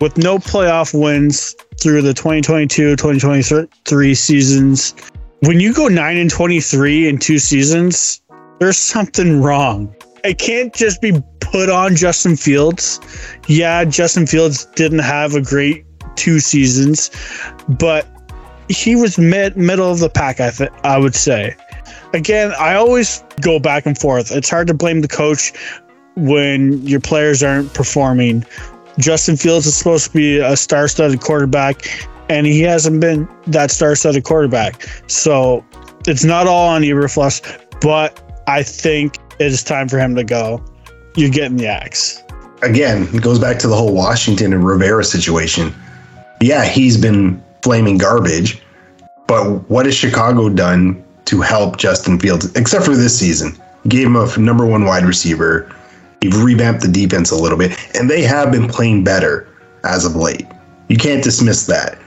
with no playoff wins through the 2022-2023 seasons. When you go 9 and 23 in 2 seasons, there's something wrong. It can't just be put on Justin Fields. Yeah, Justin Fields didn't have a great 2 seasons, but he was middle of the pack, I would say. Again, I always go back and forth. It's hard to blame the coach when your players aren't performing. Justin Fields is supposed to be a star-studded quarterback, and he hasn't been that star-studded quarterback. So it's not all on Eberflus, but I think it is time for him to go. You're getting the axe. Again, it goes back to the whole Washington and Rivera situation. Yeah, he's been flaming garbage, but what has Chicago done to help Justin Fields, except for this season? Gave him a number 1 wide receiver. You've revamped the defense a little bit, and they have been playing better as of late. You can't dismiss that.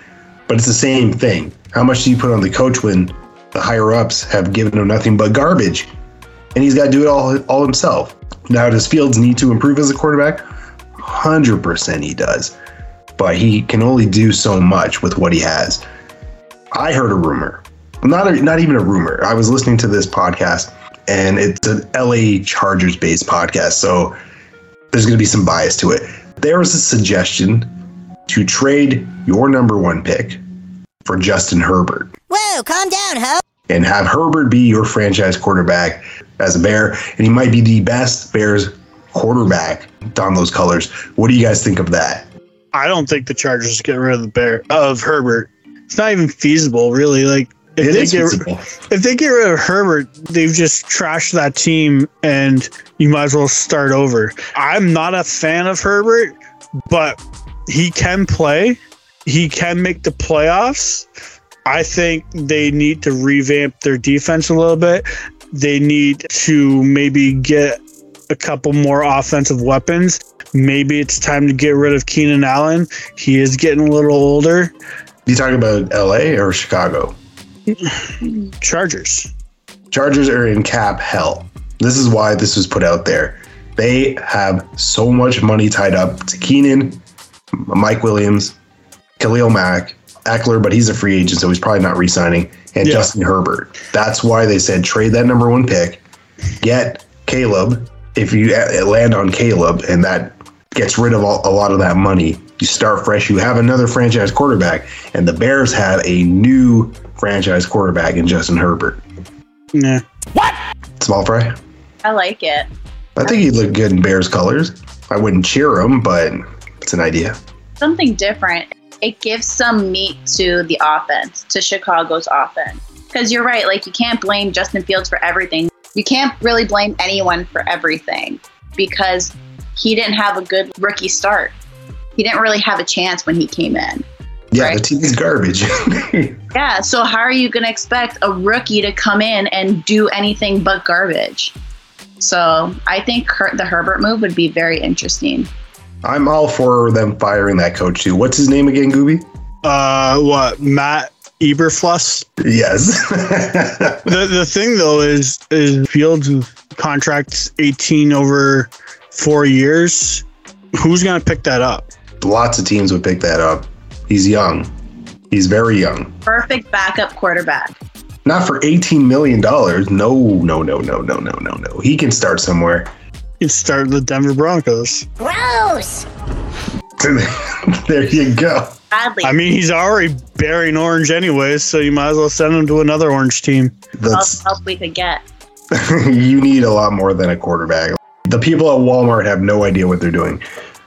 But it's the same thing. How much do you put on the coach when the higher-ups have given him nothing but garbage? And he's got to do it all himself. Now, does Fields need to improve as a quarterback? 100% he does. But he can only do so much with what he has. I heard a rumor. Not even a rumor. I was listening to this podcast, and it's an LA Chargers-based podcast, so there's going to be some bias to it. There was a suggestion to trade your number 1 pick for Justin Herbert. Whoa, calm down, ho. And have Herbert be your franchise quarterback as a Bear, and he might be the best Bears quarterback don those colors. What do you guys think of that? I don't think the Chargers get rid of the Herbert. It's not even feasible, really. Like, if they get rid of Herbert, they've just trashed that team, and you might as well start over. I'm not a fan of Herbert, but he can play. He can make the playoffs. I think they need to revamp their defense a little bit. They need to maybe get a couple more offensive weapons. Maybe it's time to get rid of Keenan Allen. He is getting a little older. You talking about LA or Chicago? Chargers. Chargers are in cap hell. This is why this was put out there. They have so much money tied up to Keenan, Mike Williams, Khalil Mack, Eckler, but he's a free agent, so he's probably not re-signing, and Justin Herbert. That's why they said trade that number 1 pick, get Caleb. If you land on Caleb and that gets rid of a lot of that money, you start fresh. You have another franchise quarterback, and the Bears have a new franchise quarterback in Justin Herbert. Nah. What? Small fry? I like it. I think he'd look good in Bears colors. I wouldn't cheer him, but it's an idea. Something different. It gives some meat to the offense, to Chicago's offense. Because you're right, like, you can't blame Justin Fields for everything. You can't really blame anyone for everything because he didn't have a good rookie start. He didn't really have a chance when he came in. Yeah, right? The team is garbage. Yeah, so how are you going to expect a rookie to come in and do anything but garbage? So I think the Herbert move would be very interesting. I'm all for them firing that coach, too. What's his name again, Gooby? Matt Eberflus? Yes. The thing, though, is Fields' contract's 18 over 4 years. Who's going to pick that up? Lots of teams would pick that up. He's young. He's very young. Perfect backup quarterback. Not for $18 million. No. He can start somewhere. It started the Denver Broncos. Gross! There you go. Oddly. I mean, he's already bearing orange anyways, so you might as well send him to another orange team. That's all we could get. You need a lot more than a quarterback. The people at Walmart have no idea what they're doing.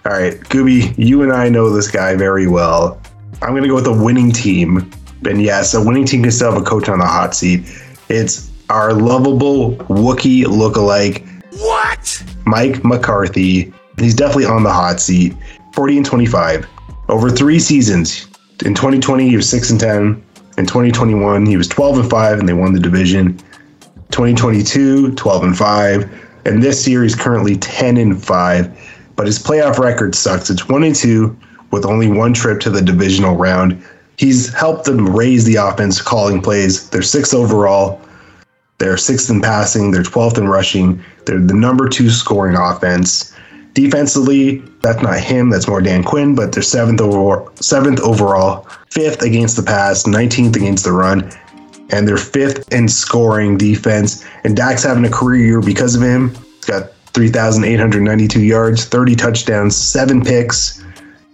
All right, Gooby, you and I know this guy very well. I'm going to go with a winning team. And yes, a winning team can still have a coach on the hot seat. It's our lovable Wookiee lookalike. What? Mike McCarthy. He's definitely on the hot seat. 40-25. Over three seasons. In 2020, he was 6-10. In 2021, he was 12-5, and they won the division. 2022, 12-5. And this year, he's currently 10-5. But his playoff record sucks. It's 1-2 with only one trip to the divisional round. He's helped them raise the offense calling plays. They're 6th overall. They're 6th in passing. They're 12th in rushing. They're the number 2 scoring offense. Defensively, that's not him. That's more Dan Quinn, but they're 7th overall, 5th against the pass, 19th against the run, and they're 5th in scoring defense. And Dak's having a career year because of him. He's got 3,892 yards, 30 touchdowns, 7 picks,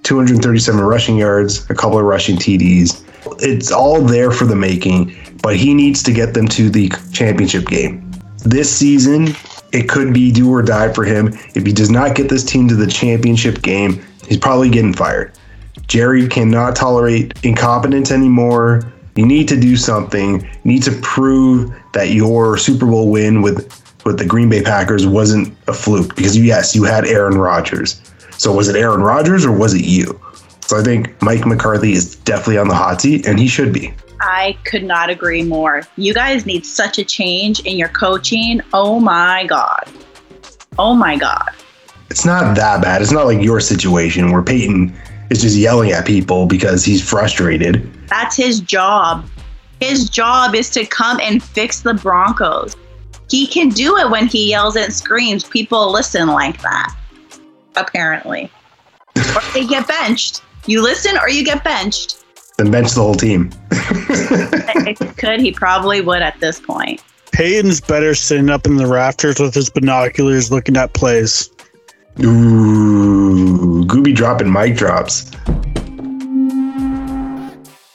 237 rushing yards, a couple of rushing TDs. It's all there for the making, but he needs to get them to the championship game. This season, it could be do or die for him. If he does not get this team to the championship game, he's probably getting fired. Jerry cannot tolerate incompetence anymore. You need to do something. You need to prove that your Super Bowl win with the Green Bay Packers wasn't a fluke, because yes, you had Aaron Rodgers. So was it Aaron Rodgers or was it you? So I think Mike McCarthy is definitely on the hot seat, and he should be. I could not agree more. You guys need such a change in your coaching. Oh my God. Oh my God. It's not that bad. It's not like your situation where Peyton is just yelling at people because he's frustrated. That's his job. His job is to come and fix the Broncos. He can do it when he yells and screams. People listen like that, apparently. Or they get benched. You listen or you get benched. Then bench the whole team. He probably would at this point. Peyton's better sitting up in the rafters with his binoculars looking at plays. Ooh, Gooby dropping mic drops.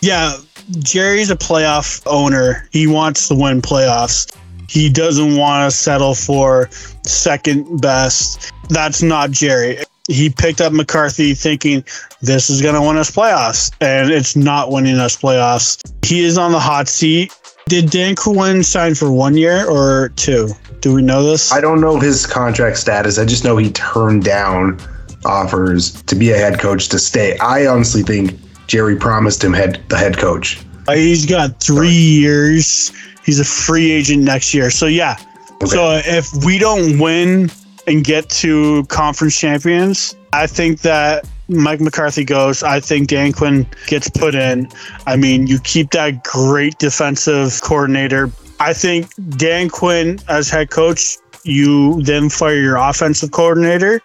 Yeah, Jerry's a playoff owner. He wants to win playoffs. He doesn't want to settle for second best. That's not Jerry. He picked up McCarthy thinking this is going to win us playoffs, and it's not winning us playoffs. He is on the hot seat. Did Dan Quinn sign for 1 year or 2? Do we know this? I don't know his contract status. I just know he turned down offers to be a head coach to stay. I honestly think Jerry promised him the head coach. He's got 3 years. He's a free agent next year. So, yeah. Okay. So, if we don't win and get to conference champions, I think that Mike McCarthy goes. I think Dan Quinn gets put in. I mean, you keep that great defensive coordinator. I think Dan Quinn as head coach, you then fire your offensive coordinator.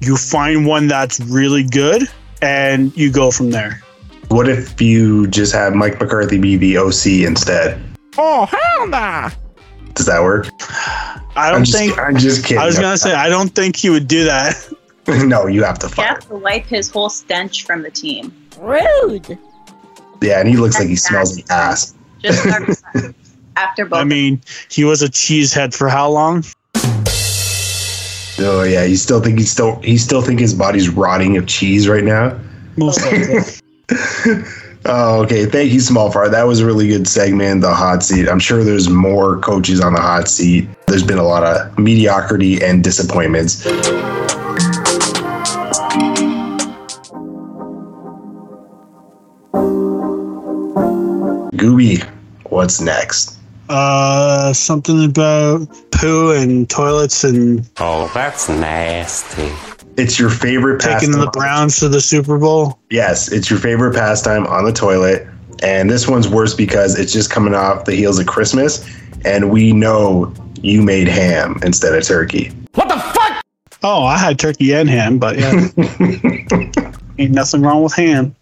You find one that's really good, and you go from there. What if you just have Mike McCarthy be the OC instead? Oh, hell nah. Does that work? I'm just kidding. I was going to say, I don't think he would do that. No, you have to fire. You have to wipe his whole stench from the team. Rude. Yeah, and he looks like he smells like ass. Just after both. I mean, he was a cheesehead for how long? Oh, yeah. You still think his body's rotting of cheese right now? Most likely. Oh, okay. Thank you, Small Fart. That was a really good segment, the hot seat. I'm sure there's more coaches on the hot seat. There's been a lot of mediocrity and disappointments. Gooby, what's next? Something about poo and toilets and... Oh, that's nasty. It's your favorite pastime. Taking the Browns to the Super Bowl? Yes, it's your favorite pastime on the toilet. And this one's worse because it's just coming off the heels of Christmas. And we know you made ham instead of turkey. What the fuck? Oh, I had turkey and ham, but yeah. Ain't nothing wrong with ham.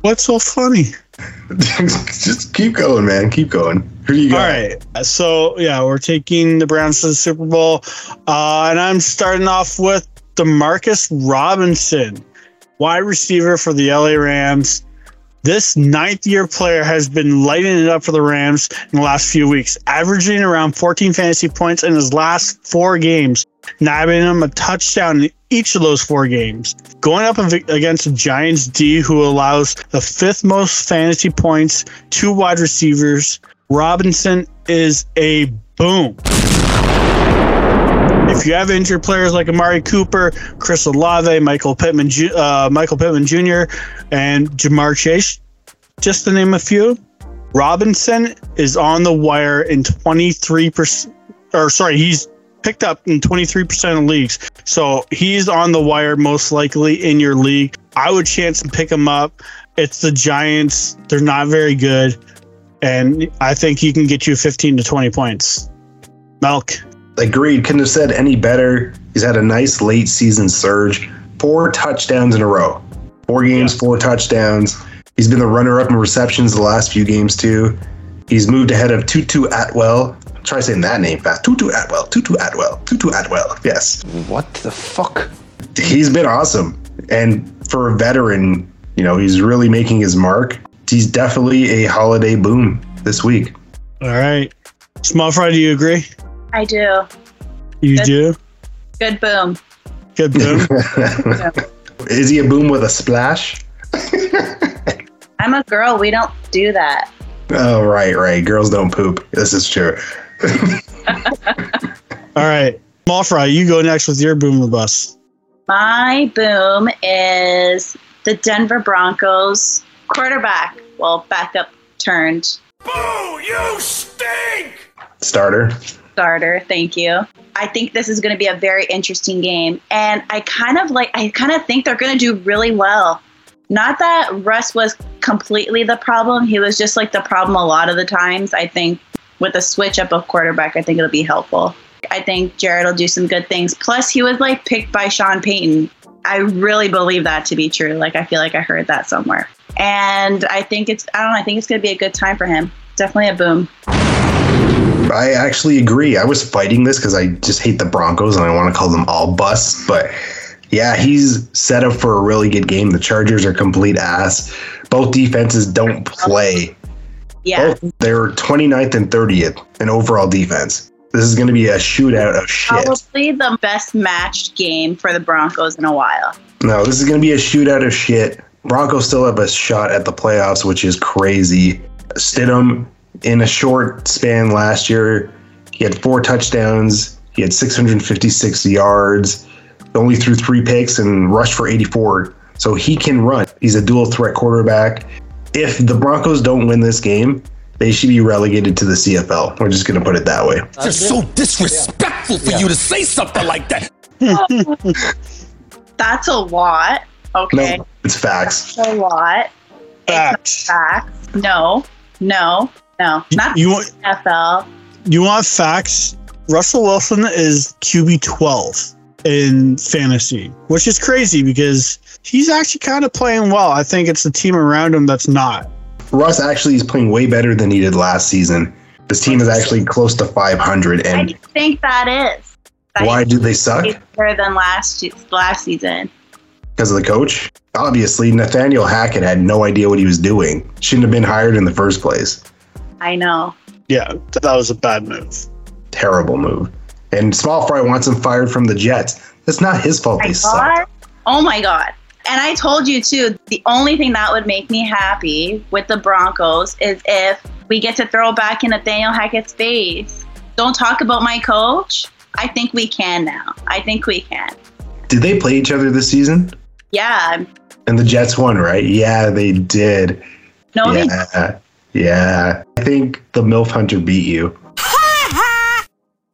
What's so funny? Just keep going, man. Keep going. Who do you got? All right. So, yeah, we're taking the Browns to the Super Bowl. And I'm starting off with DeMarcus Robinson, wide receiver for the LA Rams. This ninth-year player has been lighting it up for the Rams in the last few weeks, averaging around 14 fantasy points in his last four games, nabbing him a touchdown in each of those four games. Going up against the Giants D, who allows the fifth most fantasy points to wide receivers, Robinson is a boom. If you have injured players like Amari Cooper, Chris Olave, Michael Pittman Jr., and Ja'Marr Chase, just to name a few, Robinson is on the wire in 23%. Or sorry, he's picked up in 23% of leagues. So he's on the wire most likely in your league. I would chance and pick him up. It's the Giants. They're not very good. And I think he can get you 15 to 20 points. Milk. Agreed. Couldn't have said any better. He's had a nice late season surge. Four touchdowns in a row. Four games, four touchdowns. He's been the runner-up in receptions the last few games, too. He's moved ahead of Tutu Atwell. Try saying that name fast. Tutu Atwell. Yes. What the fuck? He's been awesome. And for a veteran, you know, he's really making his mark. He's definitely a holiday boom this week. All right. Small Fry, do you agree? I do. You do? Good boom. Good boom. Is he a boom with a splash? I'm a girl. We don't do that. Oh, right. Girls don't poop. This is true. All right. Small Fry, you go next with your boom or bust. My boom is the Denver Broncos quarterback. Well, backup turned. Boo! You stink! Starter. Thank you. I think this is going to be a very interesting game. And I kind of think they're going to do really well. Not that Russ was completely the problem. He was just like the problem a lot of the times. I think with a switch up of quarterback, I think it'll be helpful. I think Jared will do some good things. Plus, he was like picked by Sean Payton. I really believe that to be true. Like, I feel like I heard that somewhere. And I think it's going to be a good time for him. Definitely a boom. I actually agree. I was fighting this because I just hate the Broncos and I want to call them all busts. But yeah, he's set up for a really good game. The Chargers are complete ass. Both defenses don't play. Yeah. Both, they're 29th and 30th in overall defense. This is going to be a shootout of shit. Probably the best matched game for the Broncos in a while. No, this is going to be a shootout of shit. Broncos still have a shot at the playoffs, which is crazy. Stidham. In a short span last year, he had four touchdowns. He had 656 yards. Only threw three picks and rushed for 84. So he can run. He's a dual threat quarterback. If the Broncos don't win this game, they should be relegated to the CFL. We're just going to put it that way. That's so disrespectful for you to say something like that. That's a lot. Okay. No, it's facts. That's a lot. Facts. No. No, not NFL. You want facts? Russell Wilson is QB 12 in fantasy, which is crazy because he's actually kind of playing well. I think it's the team around him that's not. Russ actually is playing way better than he did last season. This team is actually close to 500. And I do think that is. Why do they suck? Better than last season. Because of the coach? Obviously, Nathaniel Hackett had no idea what he was doing. Shouldn't have been hired in the first place. I know. Yeah, that was a bad move. Terrible move. And Small Fry wants him fired from the Jets. That's not his fault. They suck. Oh, my God. And I told you, too, the only thing that would make me happy with the Broncos is if we get to throw back in Nathaniel Hackett's face. Don't talk about my coach. I think we can now. Did they play each other this season? Yeah. And the Jets won, right? Yeah, they did. No, yeah. They didn't. Yeah, I think the MILF Hunter beat you.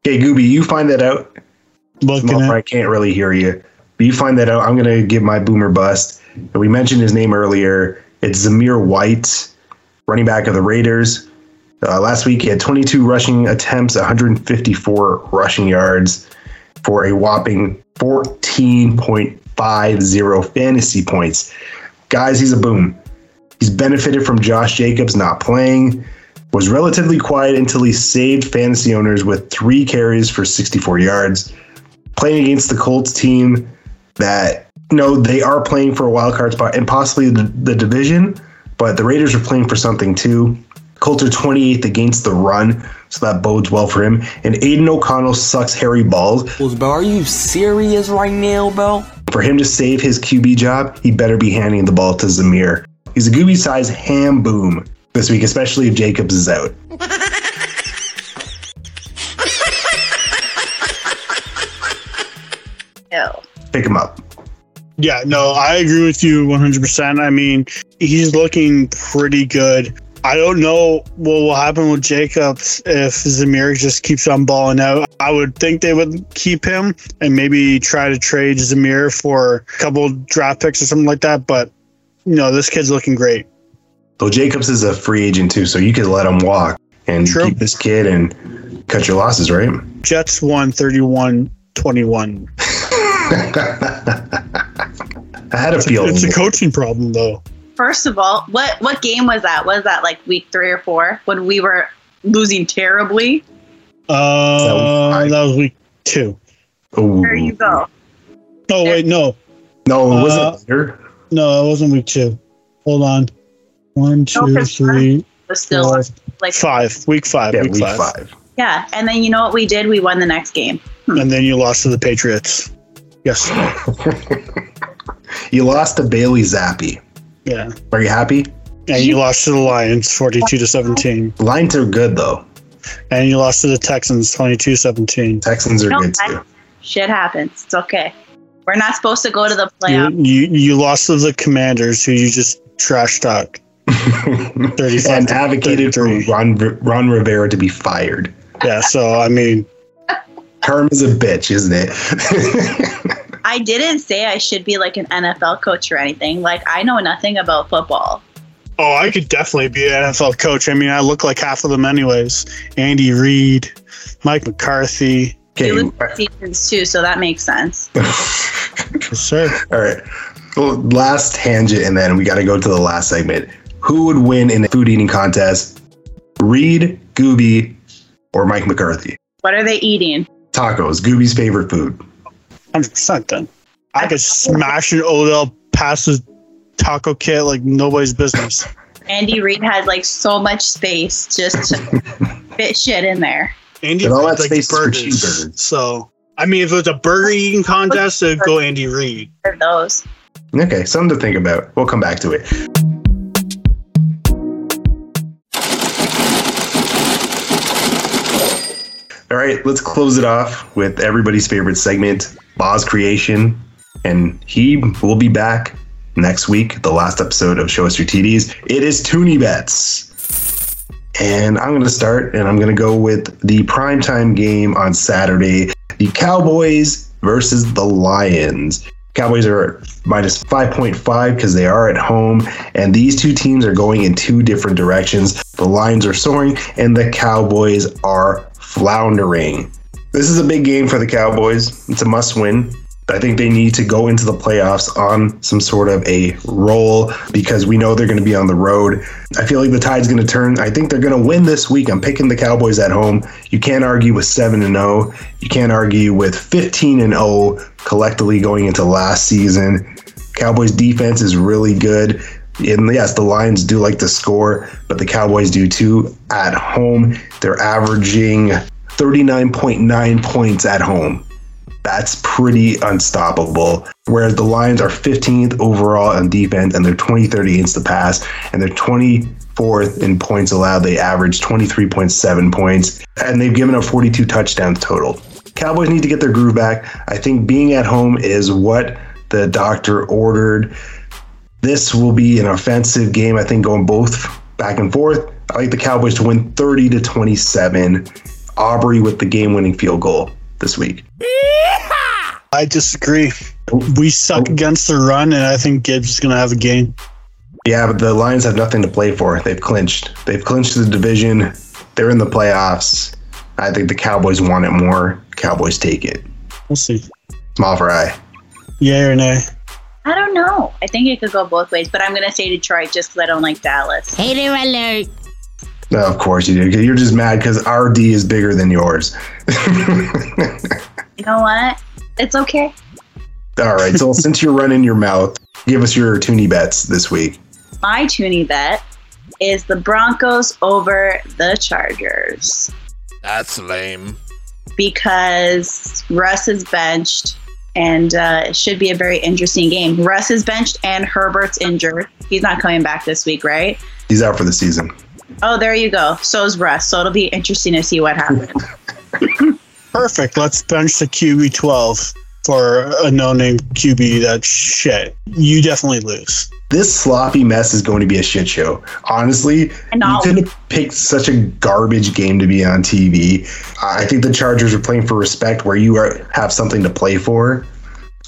Okay, Gooby, you find that out. Small Fry, I can't really hear you. But you find that out. I'm going to give my boomer bust. And we mentioned his name earlier. It's Zamir White, running back of the Raiders. Last week, he had 22 rushing attempts, 154 rushing yards for a whopping 14.50 fantasy points. Guys, he's a boom. He's benefited from Josh Jacobs not playing, was relatively quiet until he saved fantasy owners with 3 carries for 64 yards. Playing against the Colts team that, you know, they are playing for a wild card spot and possibly the division, but the Raiders are playing for something too. Colts are 28th against the run, so that bodes well for him. And Aiden O'Connell sucks hairy balls. Well, bro, are you serious right now, bro? For him to save his QB job, he better be handing the ball to Zamir. He's a goobie-sized ham boom this week, especially if Jacobs is out. No. Pick him up. Yeah, no, I agree with you 100%. I mean, he's looking pretty good. I don't know what will happen with Jacobs if Zamir just keeps on balling out. I would think they would keep him and maybe try to trade Zamir for a couple draft picks or something like that. But, you know, this kid's looking great. So Jacobs is a free agent too, so you could let him walk and True. Keep this kid and cut your losses, right? Jets won 31-21. I had a feeling. It's a coaching problem, though. First of all, what game was that? Was that like week 3 or 4 when we were losing terribly? That was week 2. Ooh. There you go. Oh, wait, no. No, it wasn't later. No, it wasn't week 2. Hold on. 1, 2, 3, 4, 5. Week 5. Yeah, week 5. Yeah, and then you know what we did? We won the next game. And then you lost to the Patriots. Yes. You lost to Bailey Zappi. Yeah. Are you happy? And you lost to the Lions 42-17. Lions are good though. And you lost to the Texans 22-17. Texans are good too. Shit happens. It's okay. We're not supposed to go to the playoffs. You lost to the Commanders, who you just trash talked. 35 and advocated for Ron Rivera to be fired. Yeah, so I mean, Herm is a bitch, isn't it? I didn't say I should be like an NFL coach or anything. Like, I know nothing about football. Oh, I could definitely be an NFL coach. I mean, I look like half of them anyways. Andy Reid, Mike McCarthy. Okay. You look at seasons too, so that makes sense. Yes, sir. All right. Well, last tangent, and then we got to go to the last segment. Who would win in the food eating contest? Reid, Gooby, or Mike McCarthy? What are they eating? Tacos, Gooby's favorite food. 100% done. I could smash an Odell past his taco kit like nobody's business. Andy Reid had like so much space just to fit shit in there. Andy Reid like burgers. So, I mean, if it was a burger eating contest, it'd go Andy Reid. Those. Okay, something to think about. We'll come back to it. All right, let's close it off with everybody's favorite segment, Boz Creation, and he will be back next week, the last episode of Show Us Your TDs. It is Toonie Bets. And I'm going to start, and I'm going to go with the primetime game on Saturday, the Cowboys versus the Lions. Cowboys are minus 5.5 because they are at home, and these two teams are going in two different directions. The Lions are soaring, and the Cowboys are floundering. This is a big game for the Cowboys. It's a must-win. I think they need to go into the playoffs on some sort of a roll because we know they're going to be on the road. I feel like the tide's going to turn. I think they're going to win this week. I'm picking the Cowboys at home. You can't argue with 7-0. You can't argue with 15-0 collectively going into last season. Cowboys defense is really good. And yes, the Lions do like to score, but the Cowboys do too at home. They're averaging 39.9 points at home. That's pretty unstoppable. Whereas the Lions are 15th overall in defense, and they're 23rd against the pass, and they're 24th in points allowed. They average 23.7 points, and they've given up 42 touchdowns total. Cowboys need to get their groove back. I think being at home is what the doctor ordered. This will be an offensive game, I think, going both back and forth. I like the Cowboys to win 30-27. Aubrey with the game-winning field goal this week. Yeehaw! I disagree. We suck against the run, and I think Gibbs is going to have a game. Yeah, but the Lions have nothing to play for. They've clinched. They've clinched the division. They're in the playoffs. I think the Cowboys want it more. Cowboys take it. We'll see. Small fry. Yeah or nay? I don't know. I think it could go both ways, but I'm going to say Detroit just because I don't like Dallas. Hater alert. No, of course you do. You're just mad because our D is bigger than yours. You know what? It's okay. All right. So since you're running your mouth, give us your toonie bets this week. My toonie bet is the Broncos over the Chargers. That's lame. Because Russ is benched, and it should be a very interesting game. Russ is benched and Herbert's injured. He's not coming back this week, right? He's out for the season. Oh, there you go. So is Russ. So it'll be interesting to see what happens. Perfect. Let's bench the QB 12 for a no-name QB. That's shit. You definitely lose. This sloppy mess is going to be a shit show. Honestly, you couldn't pick such a garbage game to be on TV. I think the Chargers are playing for respect where you are, have something to play for.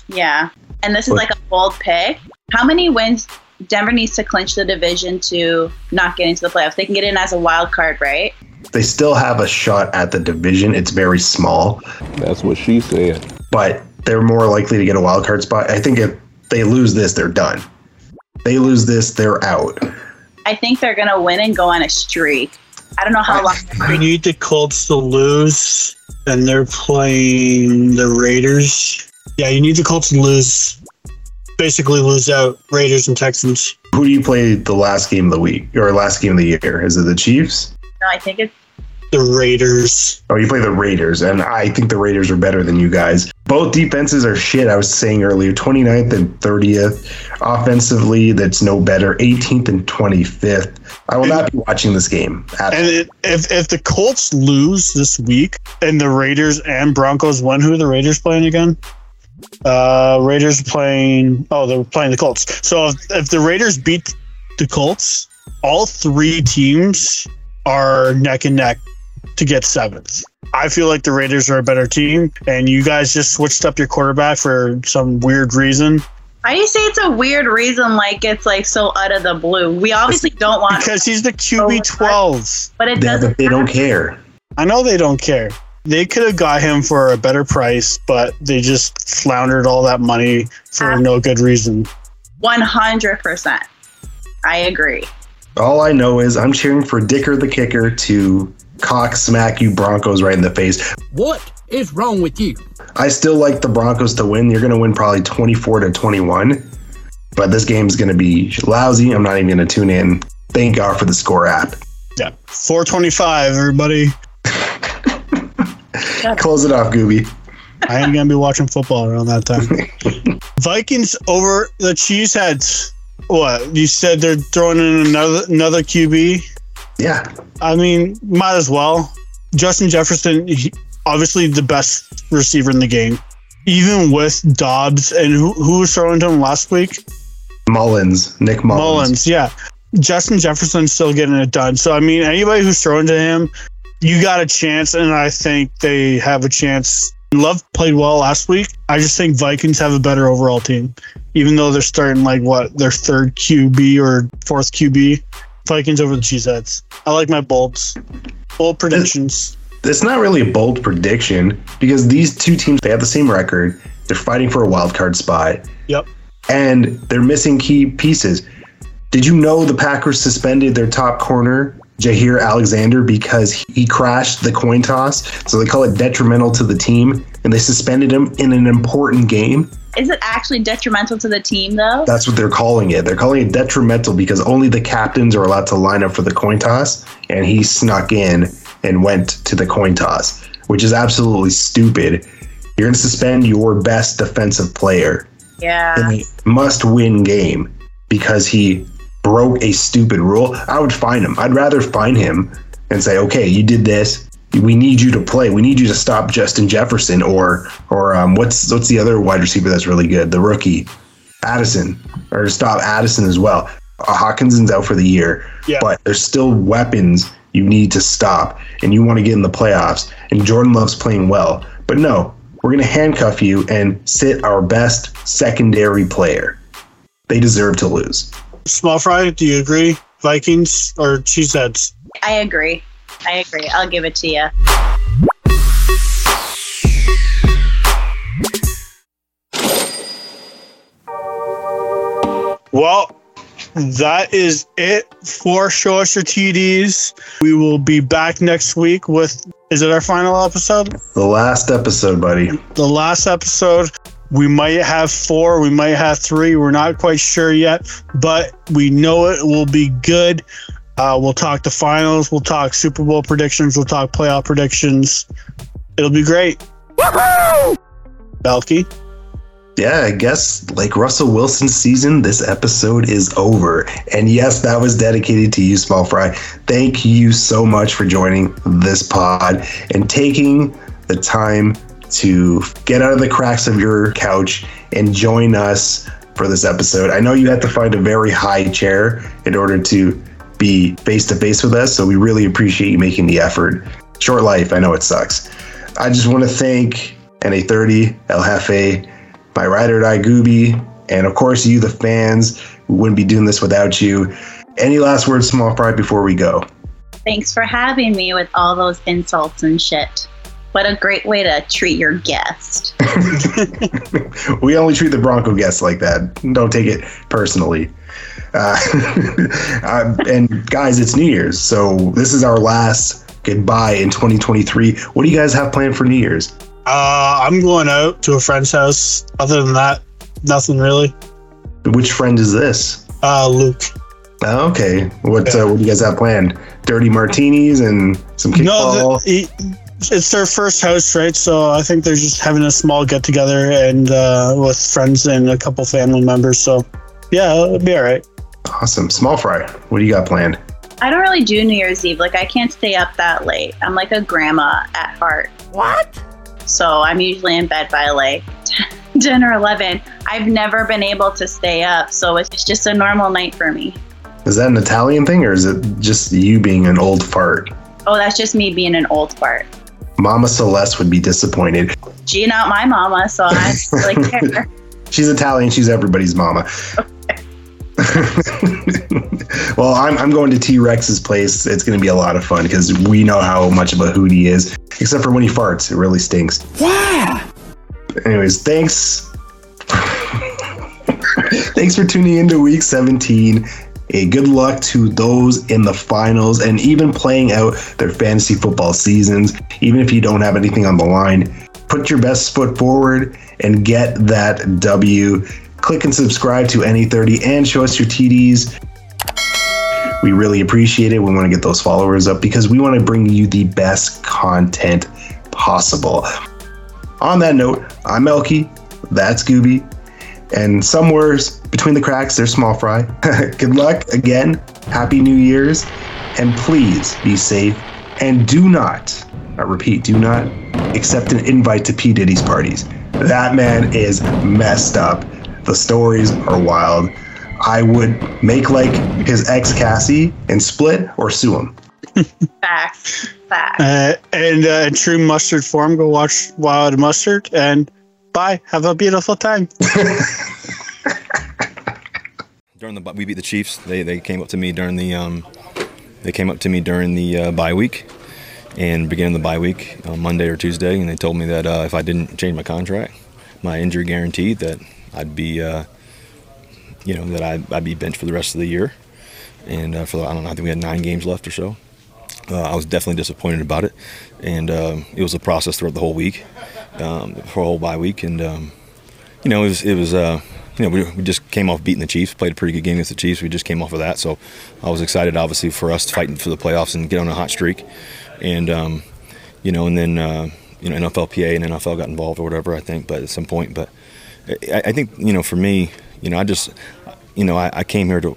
Yeah. And this is like a bold pick. How many wins Denver needs to clinch the division to not get into the playoffs? They can get in as a wild card, right? They still have a shot at the division. It's very small. That's what she said. But they're more likely to get a wild card spot. I think if they lose this, they're done. They lose this, they're out. I think they're going to win and go on a streak. I don't know how long. I need the Colts to lose, and they're playing the Raiders. Yeah, you need the Colts to lose, basically lose out, Raiders and Texans. Who do you play the last game of the week, or last game of the year? Is it the Chiefs? No, I think it's the Raiders. Oh, you play the Raiders, and I think the Raiders are better than you guys. Both defenses are shit, I was saying earlier, 29th and 30th. Offensively, that's no better, 18th and 25th. I will not be watching this game. And if the Colts lose this week and the Raiders and Broncos win, who are the Raiders playing again? Raiders playing... Oh, they're playing the Colts. So if the Raiders beat the Colts, all three teams are neck and neck to get 7th. I feel like the Raiders are a better team, and you guys just switched up your quarterback for some weird reason. Why do you say it's a weird reason? Like it's like so out of the blue. We obviously don't want because he's the QB 12. But it doesn't. They don't care. I know they don't care. They could have got him for a better price, but they just floundered all that money for no good reason. 100%. I agree. All I know is I'm cheering for Dicker the kicker to cock smack you Broncos right in the face. What is wrong with you? I still like the Broncos to win. You're going to win probably 24-21, but this game's going to be lousy. I'm not even going to tune in. Thank God for the score app. Yeah, 425, everybody. Close it off, Gooby. I am going to be watching football around that time. Vikings over the Cheeseheads. What? You said they're throwing in another QB? Yeah. I mean, might as well. Justin Jefferson, obviously the best receiver in the game. Even with Dobbs and who was throwing to him last week? Nick Mullins, yeah. Justin Jefferson's still getting it done. So, I mean, anybody who's throwing to him, you got a chance, and I think they have a chance. Love played well last week. I just think Vikings have a better overall team. Even though they're starting, their third QB or fourth QB. Vikings over the Cheeseheads. I like my bolts. Bold predictions. It's not really a bold prediction because these two teams, they have the same record. They're fighting for a wild card spot. Yep. And they're missing key pieces. Did you know the Packers suspended their top corner, Jair Alexander, because he crashed the coin toss? So they call it detrimental to the team, and they suspended him in an important game. Is it actually detrimental to the team, though? That's what they're calling it. They're calling it detrimental because only the captains are allowed to line up for the coin toss, and he snuck in and went to the coin toss, which is absolutely stupid. You're going to suspend your best defensive player. Yeah. In a must-win game because he broke a stupid rule. I would fine him. I'd rather fine him and say, okay, you did this. We need you to play. We need you to stop Justin Jefferson or what's the other wide receiver that's really good? The rookie, Addison, or stop Addison as well. Hawkinson's out for the year, But there's still weapons you need to stop, and you want to get in the playoffs. And Jordan Love's playing well, but no, we're going to handcuff you and sit our best secondary player. They deserve to lose. Small Fry, do you agree? Vikings or Cheeseheads? I agree. I'll give it to you. Well, that is it for Shorts or TDs. We will be back next week with, is it our final episode? The last episode, buddy. The last episode. We might have 4, we might have 3. We're not quite sure yet, but we know it will be good. We'll talk the finals. We'll talk Super Bowl predictions. We'll talk playoff predictions. It'll be great. Woohoo! Balky? Yeah, I guess like Russell Wilson's season, this episode is over. And yes, that was dedicated to you, Small Fry. Thank you so much for joining this pod and taking the time to get out of the cracks of your couch and join us for this episode. I know you had to find a very high chair in order to be face to face with us, so we really appreciate you making the effort. Short life, I know it sucks. I just want to thank NA30, El Jefe, my ride or die Gooby, and of course you, the fans. We wouldn't be doing this without you. Any last words, Small Fry, before we go? Thanks for having me with all those insults and shit. What a great way to treat your guest. We only treat the Bronco guests like that. Don't take it personally. And guys, it's New Year's. So this is our last goodbye in 2023. What do you guys have planned for New Year's? I'm going out to a friend's house. Other than that, nothing really. Which friend is this? Luke. Oh, okay. What do you guys have planned? Dirty martinis and some kickball? No, it's their first house, right? So I think they're just having a small get together and with friends and a couple family members. So yeah, it'll be all right. Awesome. Small Fry, what do you got planned? I don't really do New Year's Eve. Like I can't stay up that late. I'm like a grandma at heart. What? So I'm usually in bed by like 10 or 11. I've never been able to stay up. So it's just a normal night for me. Is that an Italian thing or is it just you being an old fart? Oh, that's just me being an old fart. Mama Celeste would be disappointed. She's not my mama, so I really care. She's Italian. She's everybody's mama. Okay. Well, I'm going to T-Rex's place. It's going to be a lot of fun because we know how much of a hoot he is, except for when he farts. It really stinks. Yeah. Anyways, thanks. Thanks for tuning into Week 17. A good luck to those in the finals and even playing out their fantasy football seasons. Even if you don't have anything on the line, put your best foot forward and get that W. Click and subscribe to NA30 and show us your TDs. We really appreciate it. We want to get those followers up because we want to bring you the best content possible. On that note, I'm Melky. That's Gooby. And somewhere between the cracks, there's Small Fry. Good luck again. Happy New Year's. And please be safe. And do not, I repeat, do not accept an invite to P. Diddy's parties. That man is messed up. The stories are wild. I would make like his ex Cassie and split or sue him. Facts. Facts. In true mustard form, go watch Wild Mustard and bye. Have a beautiful time. We beat the Chiefs. They came up to me during the bye week and beginning of the bye week on Monday or Tuesday, and they told me that if I didn't change my contract, my injury guaranteed that I'd be I'd be benched for the rest of the year, and I think we had 9 games left or so. I was definitely disappointed about it, and it was a process throughout the whole week. For a whole bye week, and we just came off beating the Chiefs, played a pretty good game against the Chiefs. We just came off of that, so I was excited, obviously, for us fighting for the playoffs and get on a hot streak, and then NFLPA and NFL got involved or whatever, I think, but at some point. But I think for me, I came here to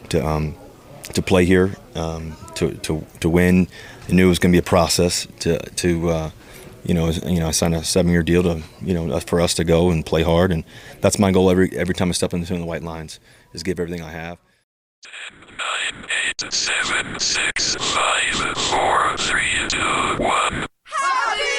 play here, to win. I knew it was going to be a process to. I signed a 7-year deal to, for us to go and play hard, and that's my goal every time I step into the white lines is give everything I have. 10, 9, 8, 7, 6, 5, 4, 3, 2, 1. Happy